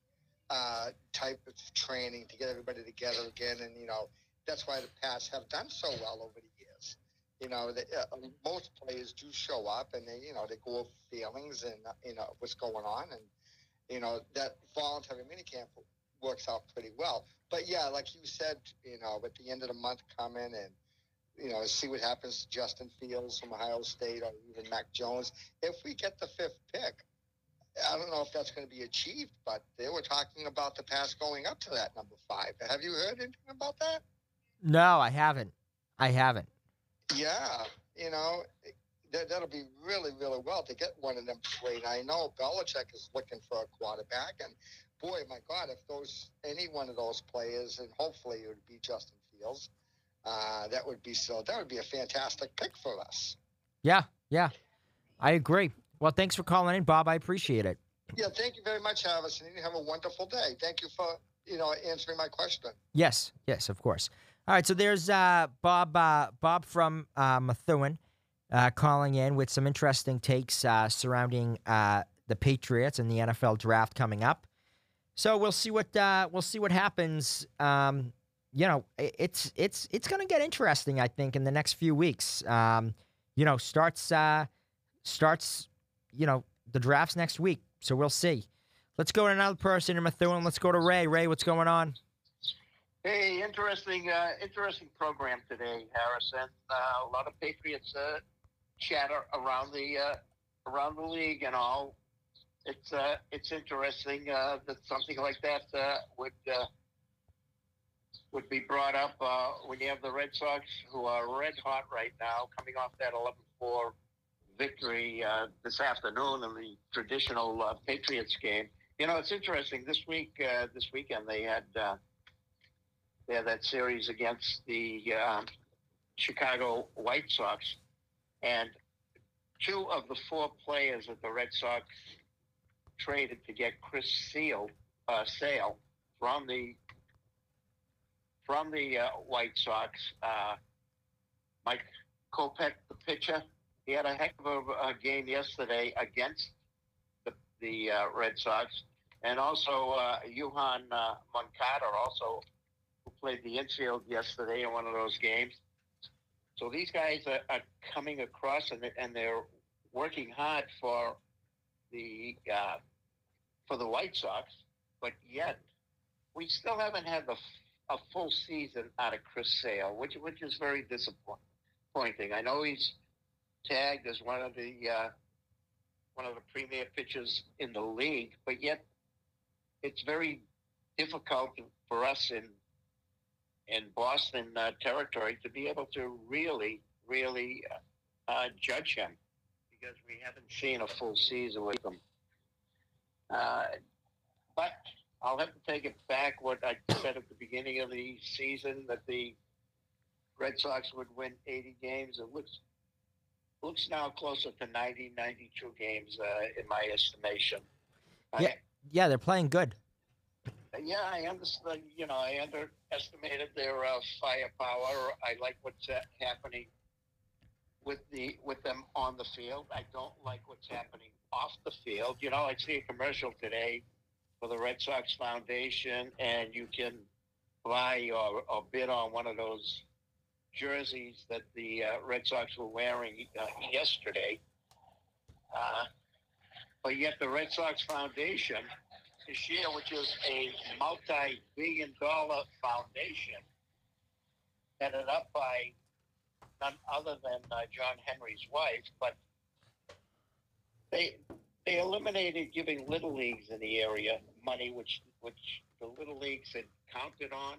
type of training to get everybody together again, and, you know, that's why the Pats have done so well over the years. You know, most players do show up, and, they, you know, they go over feelings and, you know, what's going on, and, you know, that voluntary minicamp works out pretty well. But, yeah, like you said, you know, at the end of the month, come in and, you know, see what happens to Justin Fields from Ohio State or even Mac Jones. If we get the 5th pick, I don't know if that's going to be achieved, but they were talking about the Pats going up to that number 5. Have you heard anything about that? No, I haven't. Yeah, you know, that'll be really, really well to get one of them straight. I know Belichick is looking for a quarterback, and boy, my God, if any one of those players, and hopefully it would be Justin Fields, that would be a fantastic pick for us. Yeah, I agree. Well, thanks for calling in, Bob. I appreciate it. Yeah, thank you very much, Harrison. You have a wonderful day. Thank you for answering my question. Yes, of course. All right, so there's Bob from Methuen calling in with some interesting takes surrounding the Patriots and the NFL draft coming up. So we'll see what happens. It's going to get interesting, I think, in the next few weeks. Starts the draft's next week, so we'll see. Let's go to another person in Methuen. Let's go to Ray. Ray, what's going on? Hey, interesting program today, Harrison. A lot of Patriots chatter around the league and all. It's interesting that something like that would be brought up when you have the Red Sox, who are red hot right now, coming off that 11-4 victory this afternoon in the traditional Patriots game. It's interesting. This weekend they had that series against the Chicago White Sox, and two of the four players that the Red Sox traded to get Chris Sale from the White Sox. Mike Kopech, the pitcher, he had a heck of a game yesterday against the Red Sox, and also Johan Moncada, also who played the infield yesterday in one of those games. So these guys are coming across, and they're working hard for the White Sox, but yet we still haven't had a full season out of Chris Sale, which is very disappointing. I know he's tagged as one of the premier pitchers in the league, but yet it's very difficult for us in Boston territory to be able to really judge him, because we haven't seen a full season with them. But I'll have to take it back what I said at the beginning of the season, that the Red Sox would win 80 games. It looks now closer to 90, 92 games in my estimation. Yeah, they're playing good. Yeah, I understand. I underestimated their firepower. I like what's happening with them on the field. I don't like what's happening off the field. I see a commercial today for the Red Sox Foundation, and you can buy or bid on one of those jerseys that the Red Sox were wearing yesterday. But yet the Red Sox Foundation this year, which is a multi-billion-dollar foundation, headed up by none other than John Henry's wife, but they eliminated giving Little Leagues in the area money, which the Little Leagues had counted on,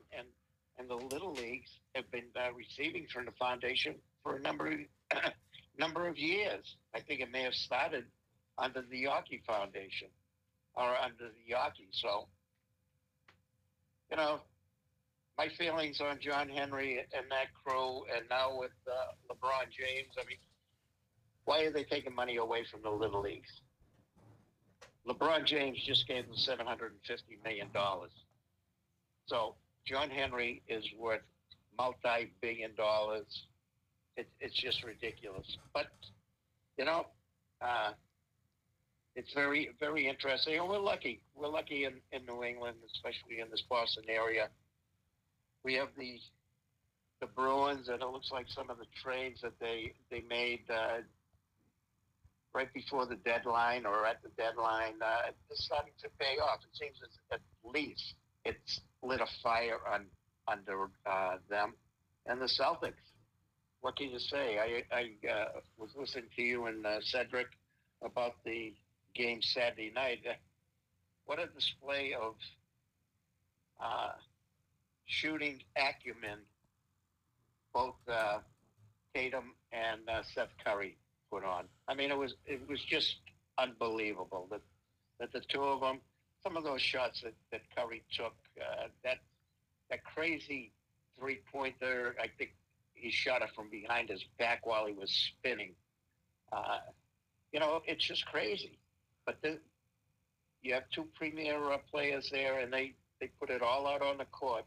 and the Little Leagues have been receiving from the foundation for a number of years. I think it may have started under the Yawkey Foundation, or under the Yawkey. So, my feelings on John Henry and that crew, and now with LeBron James, I mean, why are they taking money away from the Little Leagues? LeBron James just gave them $750 million. So John Henry is worth multi-billion dollars. It's just ridiculous. But, it's very, very interesting. And we're lucky. We're lucky in New England, especially in this Boston area. We have the Bruins, and it looks like some of the trades that they made right before the deadline or at the deadline is starting to pay off. It seems at least it's lit a fire under them. And the Celtics, what can you say? I was listening to you and Cedric about the game Saturday night. What a display of shooting acumen, both Tatum and Steph Curry. put on. I mean, it was just unbelievable that the two of them, some of those shots that Curry took, that crazy three-pointer, I think he shot it from behind his back while he was spinning. It's just crazy. But you have two premier players there, and they put it all out on the court.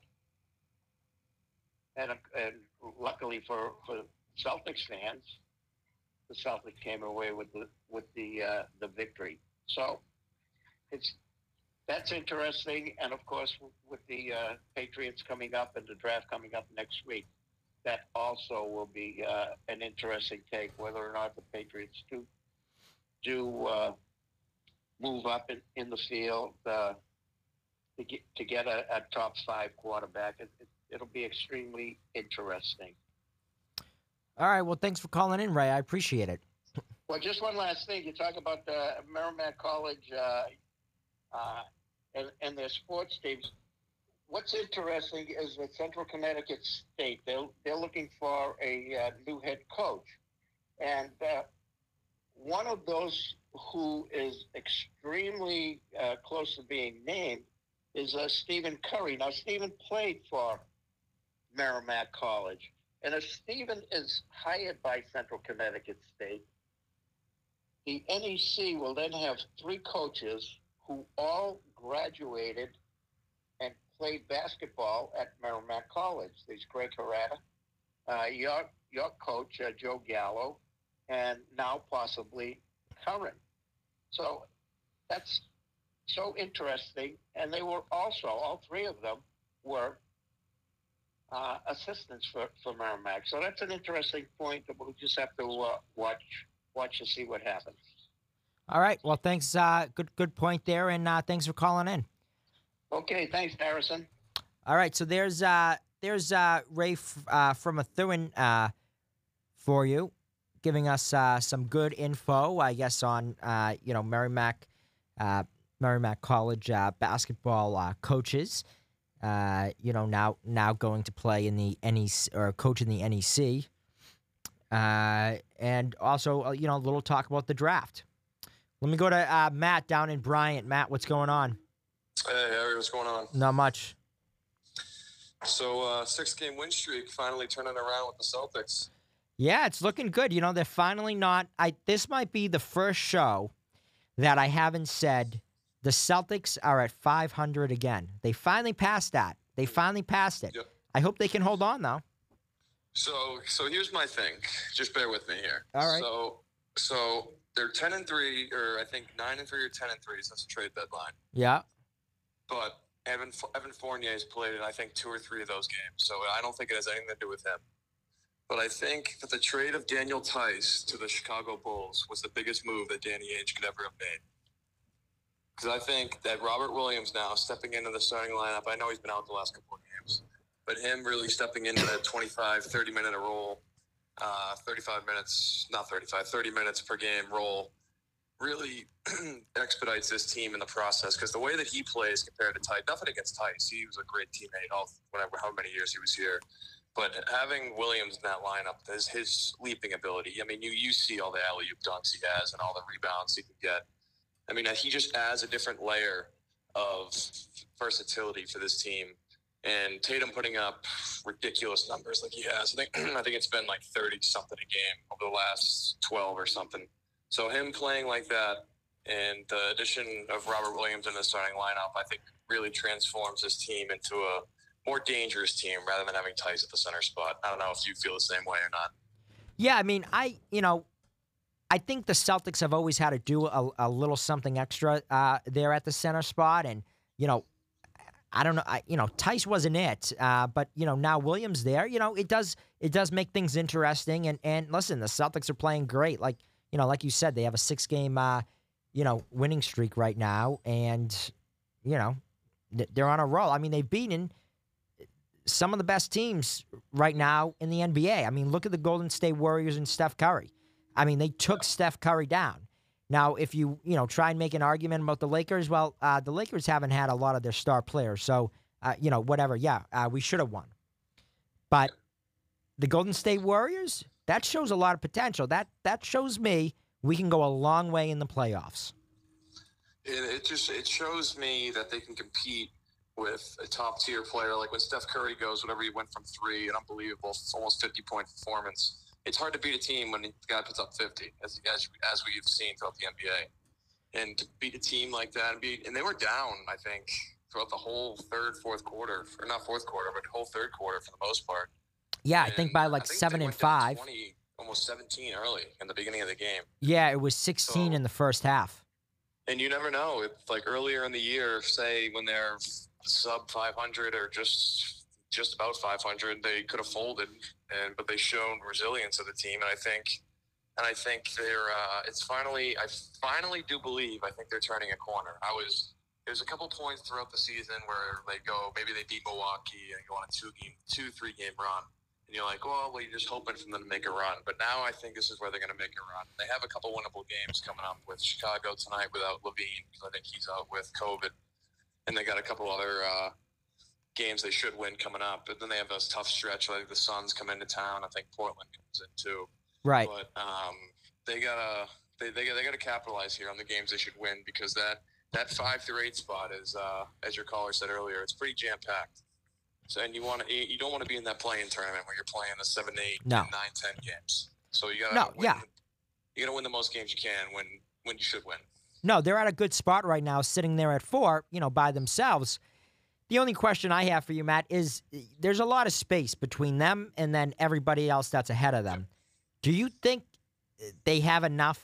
And luckily for Celtics fans, the Celtics came away with the victory. So that's interesting. And of course, with the Patriots coming up and the draft coming up next week, that also will be an interesting take, whether or not the Patriots do move up in the field to get a top-5 quarterback. It'll be extremely interesting. All right. Well, thanks for calling in, Ray. I appreciate it. Well, just one last thing. You talk about the Merrimack College and their sports teams. What's interesting is that Central Connecticut State, they're looking for a new head coach. And one of those who is extremely close to being named is Stephen Curry. Now, Stephen played for Merrimack College. And if Stephen is hired by Central Connecticut State, the NEC will then have three coaches who all graduated and played basketball at Merrimack College. There's Greg Herrata, your coach, Joe Gallo, and now possibly Curran. So that's so interesting. And they were also, all three of them were assistants for Merrimack. So that's an interesting point that we'll just have to watch and see what happens. All right. Well, thanks. Good point there. And thanks for calling in. Okay. Thanks, Harrison. All right. So there's Ray from Methuen for you, giving us some good info, I guess, on Merrimack College basketball coaches. Now going to play in the NEC or coach in the NEC. And also, a little talk about the draft. Let me go to Matt down in Bryant. Matt, what's going on? Hey, Harry, what's going on? Not much. So, 6-game win streak finally turning around with the Celtics. Yeah, it's looking good. They're finally not. This might be the first show that I haven't said the Celtics are at 500 again. They finally passed that. They finally passed it. Yep. I hope they can hold on, though. So here's my thing. Just bear with me here. All right. So they're 10-3, or I think 9-3 or 10-3 since the trade deadline. Yeah. But Evan Fournier's played in I think 2 or 3 of those games, so I don't think it has anything to do with him. But I think that the trade of Daniel Tice to the Chicago Bulls was the biggest move that Danny Ainge could ever have made. Because I think that Robert Williams now stepping into the starting lineup, I know he's been out the last couple of games, but him really stepping into that 30-minute role, 30 minutes per game role really expedites this team in the process. Because the way that he plays compared to Tice, nothing against Tice, he was a great teammate how many years he was here. But having Williams in that lineup, is his leaping ability. I mean, you see all the alley-oop dunks he has and all the rebounds he can get. I mean, he just adds a different layer of versatility for this team. And Tatum putting up ridiculous numbers like he has. I think it's been like 30-something a game over the last 12 or something. So him playing like that and the addition of Robert Williams in the starting lineup, I think really transforms this team into a more dangerous team rather than having Tice at the center spot. I don't know if you feel the same way or not. Yeah, I mean, I think the Celtics have always had to do a little something extra there at the center spot. And, I don't know. Tice wasn't it. But, now Williams there, it does make things interesting. And listen, the Celtics are playing great. Like, like you said, they have a 6-game, winning streak right now. And, they're on a roll. I mean, they've beaten some of the best teams right now in the NBA. I mean, look at the Golden State Warriors and Steph Curry. I mean, they took Steph Curry down. Now, if you, try and make an argument about the Lakers, well, the Lakers haven't had a lot of their star players. So, whatever. Yeah, we should have won. But the Golden State Warriors, that shows a lot of potential. That shows me we can go a long way in the playoffs. It shows me that they can compete with a top-tier player. Like when Steph Curry goes, whatever he went from three, an unbelievable, almost 50-point performance. It's hard to beat a team when the guy puts up 50, as we've seen throughout the NBA. And to beat a team like that, and they were down, I think, throughout the whole whole third quarter for the most part. Yeah, and I think by like 7 and 5. 20, almost 17 early in the beginning of the game. Yeah, it was 16 in the first half. And you never know. It's like earlier in the year, say when they're sub 500 or just about 500, they could have folded, but they showed resilience of the team. And I think they're. I finally do believe. I think they're turning a corner. There's a couple points throughout the season where they go. Maybe they beat Milwaukee and go on a 2-3 game run, and you're like, well, you're just hoping for them to make a run. But now I think this is where they're going to make a run. They have a couple winnable games coming up with Chicago tonight without Levine, because I think he's out with COVID, and they got a couple other. Games they should win coming up, but then they have this tough stretch. Like the Suns come into town, I think Portland comes in too. Right. But they gotta capitalize here on the games they should win, because that 5 through 8 spot is, as your caller said earlier, it's pretty jam packed. So and you don't want to be in that play-in tournament where you're playing the 7, 8, no. 9, 10 games. So you gotta you gotta win the most games you can when you should win. No, they're at a good spot right now, sitting there at 4, by themselves. The only question I have for you, Matt, is there's a lot of space between them and then everybody else that's ahead of them. Do you think they have enough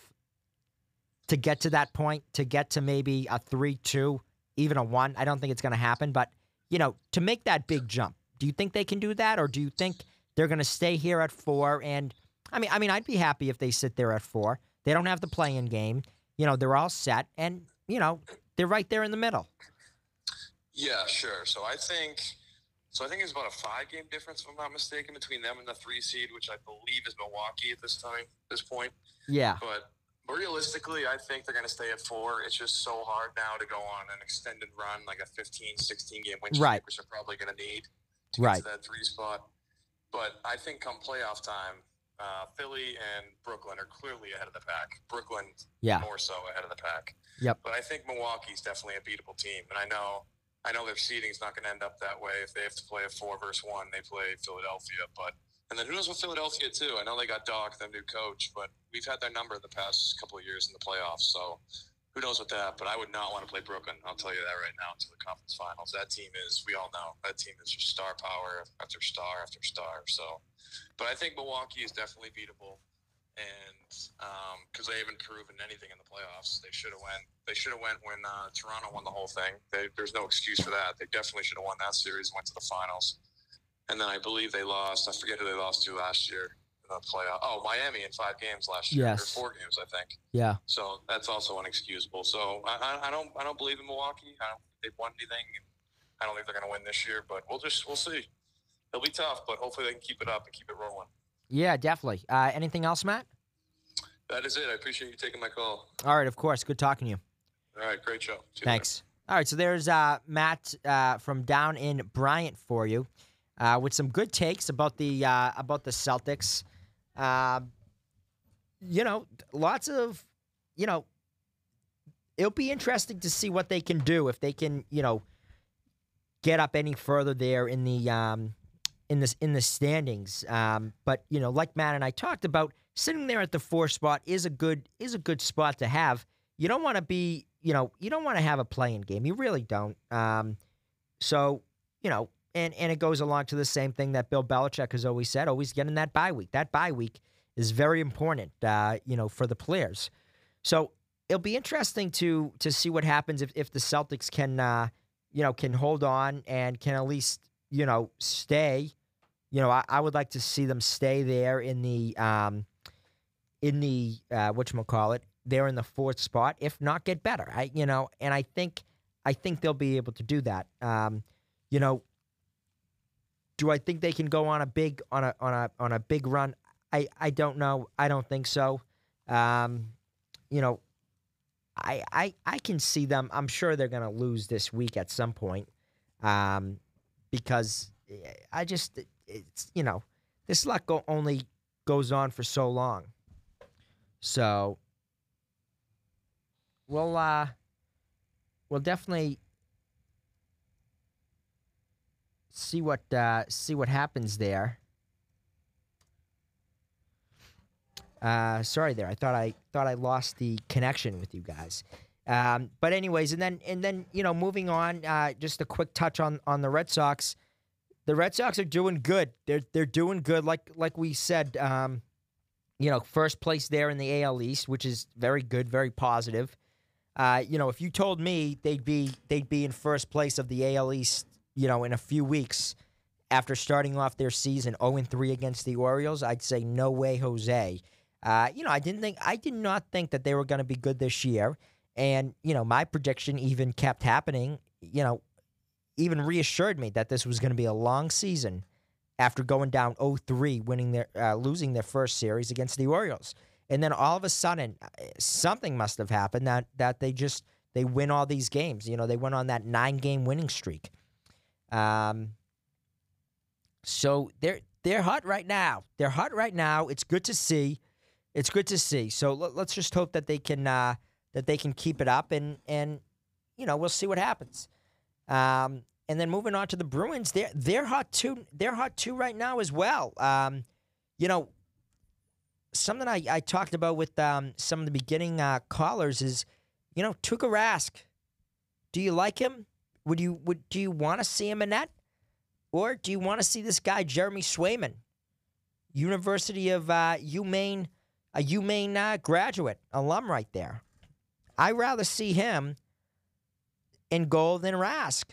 to get to that point, to get to maybe a 3-2, even a 1? I don't think it's going to happen, but, to make that big jump, do you think they can do that, or do you think they're going to stay here at 4? And, I mean, I'd be happy if they sit there at 4. They don't have the play-in game. They're all set, and, they're right there in the middle. Yeah, sure. So I think it's about a 5-game difference, if I'm not mistaken, between them and the 3 seed, which I believe is Milwaukee at this point. Yeah. But realistically, I think they're going to stay at 4. It's just so hard now to go on an extended run, like a 15, 16-game win streak, which they're probably going to need to get to that 3 spot. But I think come playoff time, Philly and Brooklyn are clearly ahead of the pack. Brooklyn more so ahead of the pack. Yep. But I think Milwaukee's definitely a beatable team, and I know their seeding's not going to end up that way. If they have to play a 4 versus 1, they play Philadelphia. And then who knows with Philadelphia, too? I know they got Doc, their new coach, but we've had their number the past couple of years in the playoffs. So who knows with that? But I would not want to play Brooklyn. I'll tell you that right now, until the conference finals. That team is just star power after star after star. So, but I think Milwaukee is definitely beatable. And because they haven't proven anything in the playoffs, they should have went when Toronto won the whole thing. There's no excuse for that. They definitely should have won that series, went to the finals, and then I believe they lost. I forget who they lost to last year in the playoff. Oh, Miami in 5 games last year, or 4 games, I think. Yeah. So that's also inexcusable. So I don't believe in Milwaukee. I don't think they've won anything. And I don't think they're going to win this year, but we'll see. It'll be tough, but hopefully they can keep it up and keep it rolling. Yeah, definitely. Anything else, Matt? That is it. I appreciate you taking my call. All right, of course. Good talking to you. All right, great show. See Thanks. All right, so there's Matt from down in Bryant for you with some good takes about the Celtics. Lots of it'll be interesting to see what they can do, if they can get up any further there in the. In the standings, but like Matt and I talked about, sitting there at the 4 spot is a good spot to have. You don't want to be, you don't want to have a play-in game. You really don't. So and it goes along to the same thing that Bill Belichick has always said: always getting that bye week. That bye week is very important, for the players. So it'll be interesting to see what happens if the Celtics can hold on and can at least stay. I would like to see them stay there in the whatchamacallit, they're in the 4th spot, if not get better. And I think they'll be able to do that. Do I think they can go on a big run? I don't know. I don't think so. I can see them. I'm sure they're gonna lose this week at some point. Because I just, it's this luck only goes on for so long. So we'll definitely see what happens there. Sorry there. I thought I lost the connection with you guys. But anyways, and then you know, moving on, just a quick touch on the Red Sox. The Red Sox are doing good. They're doing good. Like we said, you know, first place there in the AL East, which is very good, very positive. You know, if you told me they'd be in first place of the AL East, you know, in a few weeks after starting off their season 0-3 against the Orioles, I'd say no way, Jose. You know, I did not think that they were going to be good this year, and you know, my prediction even kept happening. You know, even reassured me that this was going to be a long season after going down 0-3, losing their first series against the Orioles. And then all of a sudden, something must have happened that they win all these games. You know, they went on that 9-game winning streak. So they're hot right now. They're hot right now. It's good to see. It's good to see. So let's just hope that they can keep it up, and you know, we'll see what happens. And then moving on to the Bruins, they're hot too. They're hot too right now as well. You know, something I talked about with some of the beginning callers is, you know, Tuukka Rask. Do you like him? Do you want to see him in net, or do you want to see this guy Jeremy Swayman, University of UMaine, a UMaine graduate alum right there? I'd rather see him in goal than Rask.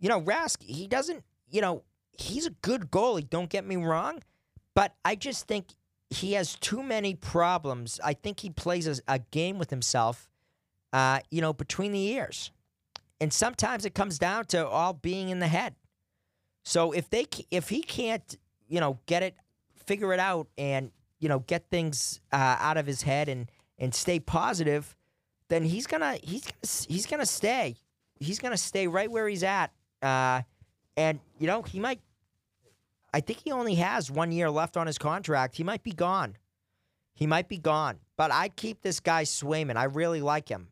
You know, Rask, he doesn't, you know, he's a good goalie, don't get me wrong, but I just think he has too many problems. I think he plays a game with himself, you know, between the ears. And sometimes it comes down to all being in the head. So if he can't, you know, figure it out and, you know, get things out of his head and stay positive, then he's gonna stay. He's gonna stay right where he's at. And you know, I think he only has 1 year left on his contract. He might be gone. He might be gone. But I'd keep this guy Swayman. I really like him.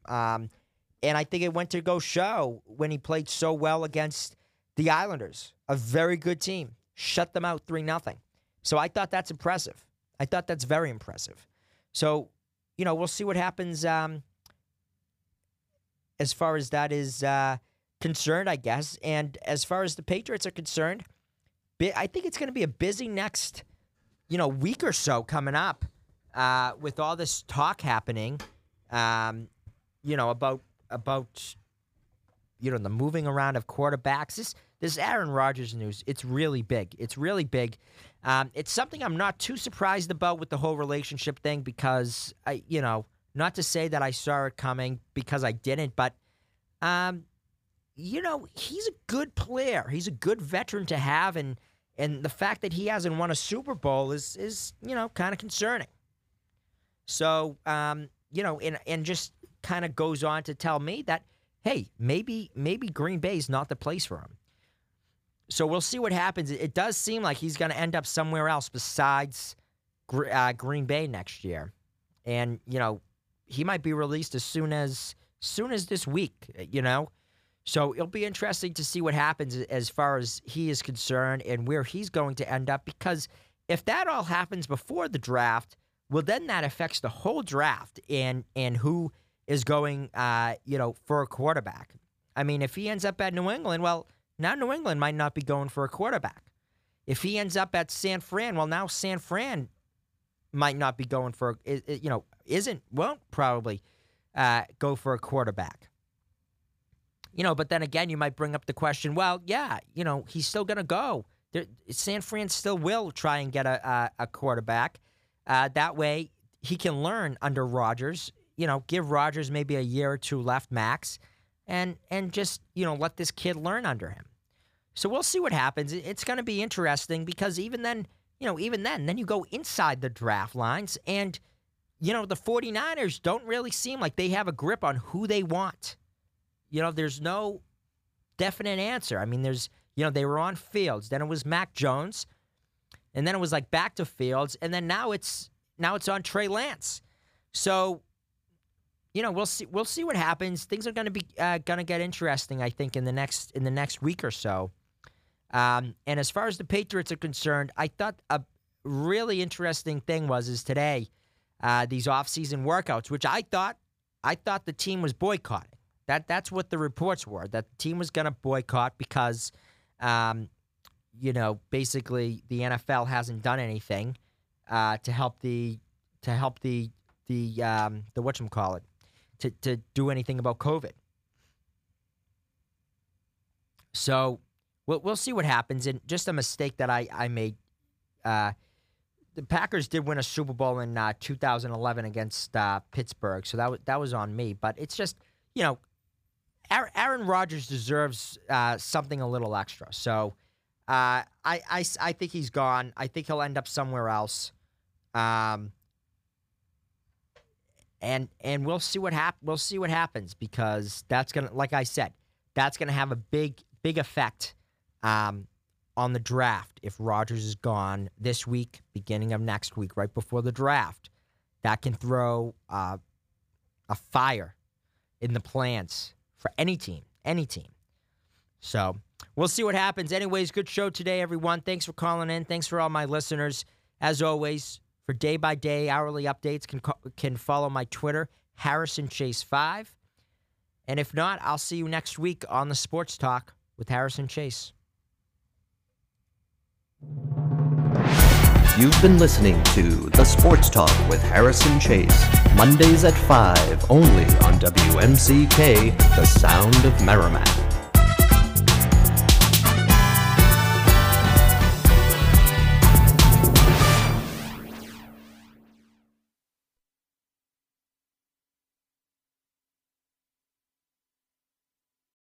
And I think it went to go show when he played so well against the Islanders, a very good team. Shut them out 3-0. So I thought that's impressive. I thought that's very impressive. So, you know, we'll see what happens as far as that is concerned, I guess. And as far as the Patriots are concerned, I think it's going to be a busy next, you know, week or so coming up with all this talk happening, you know, about you know, the moving around of quarterbacks. This Aaron Rodgers news, it's really big. It's really big. It's something I'm not too surprised about with the whole relationship thing because, you know, not to say that I saw it coming because I didn't, but, you know, he's a good player. He's a good veteran to have, and the fact that he hasn't won a Super Bowl is you know, kind of concerning. So, you know, and just kind of goes on to tell me that, hey, maybe Green Bay is not the place for him. So we'll see what happens. It does seem like he's going to end up somewhere else besides Green Bay next year. And, you know, he might be released as soon as this week, you know. So it'll be interesting to see what happens as far as he is concerned and where he's going to end up, because if that all happens before the draft, well, then that affects the whole draft and who is going, you know, for a quarterback. I mean, if he ends up at New England, well, now New England might not be going for a quarterback. If he ends up at San Fran, well, now San Fran might not be going for, you know, won't probably go for a quarterback. You know, but then again, you might bring up the question, well, yeah, you know, he's still going to go. San Fran still will try and get a quarterback. That way he can learn under Rodgers. You know, give Rodgers maybe a year or two left max, and just, you know, let this kid learn under him. So we'll see what happens. It's going to be interesting because even then, you know, then you go inside the draft lines, and, you know, the 49ers don't really seem like they have a grip on who they want. You know, there's no definite answer. I mean, there's, you know, they were on Fields. Then it was Mac Jones. and then it was like back to Fields, and then now it's on Trey Lance. So, you know, we'll see what happens. Things are going to be going to get interesting, I think, in the next week or so. And as far as the Patriots are concerned, I thought a really interesting thing was today these off-season workouts, which I thought the team was boycotting. That's what the reports were, that the team was going to boycott because, you know, basically the NFL hasn't done anything to help the whatchamacallit, to do anything about COVID. So we'll see what happens. And just a mistake that I made. The Packers did win a Super Bowl in 2011 against Pittsburgh, so that was on me. But it's just, you know, Aaron Rodgers deserves something a little extra. So I think he's gone. I think he'll end up somewhere else. And we'll see what happens because that's gonna, like I said, that's gonna have a big effect on the draft. If Rodgers is gone this week, beginning of next week, right before the draft, that can throw a fire in the plans for any team. So we'll see what happens. Anyways, good show today, everyone. Thanks for calling in. Thanks for all my listeners. As always, for day-by-day hourly updates, can follow my Twitter, Harrison Chase 5. And if not, I'll see you next week on the Sports Talk with Harrison Chase. You've been listening to The Sports Talk with Harrison Chase, Mondays at 5, only on WMCK, the Sound of Merrimack.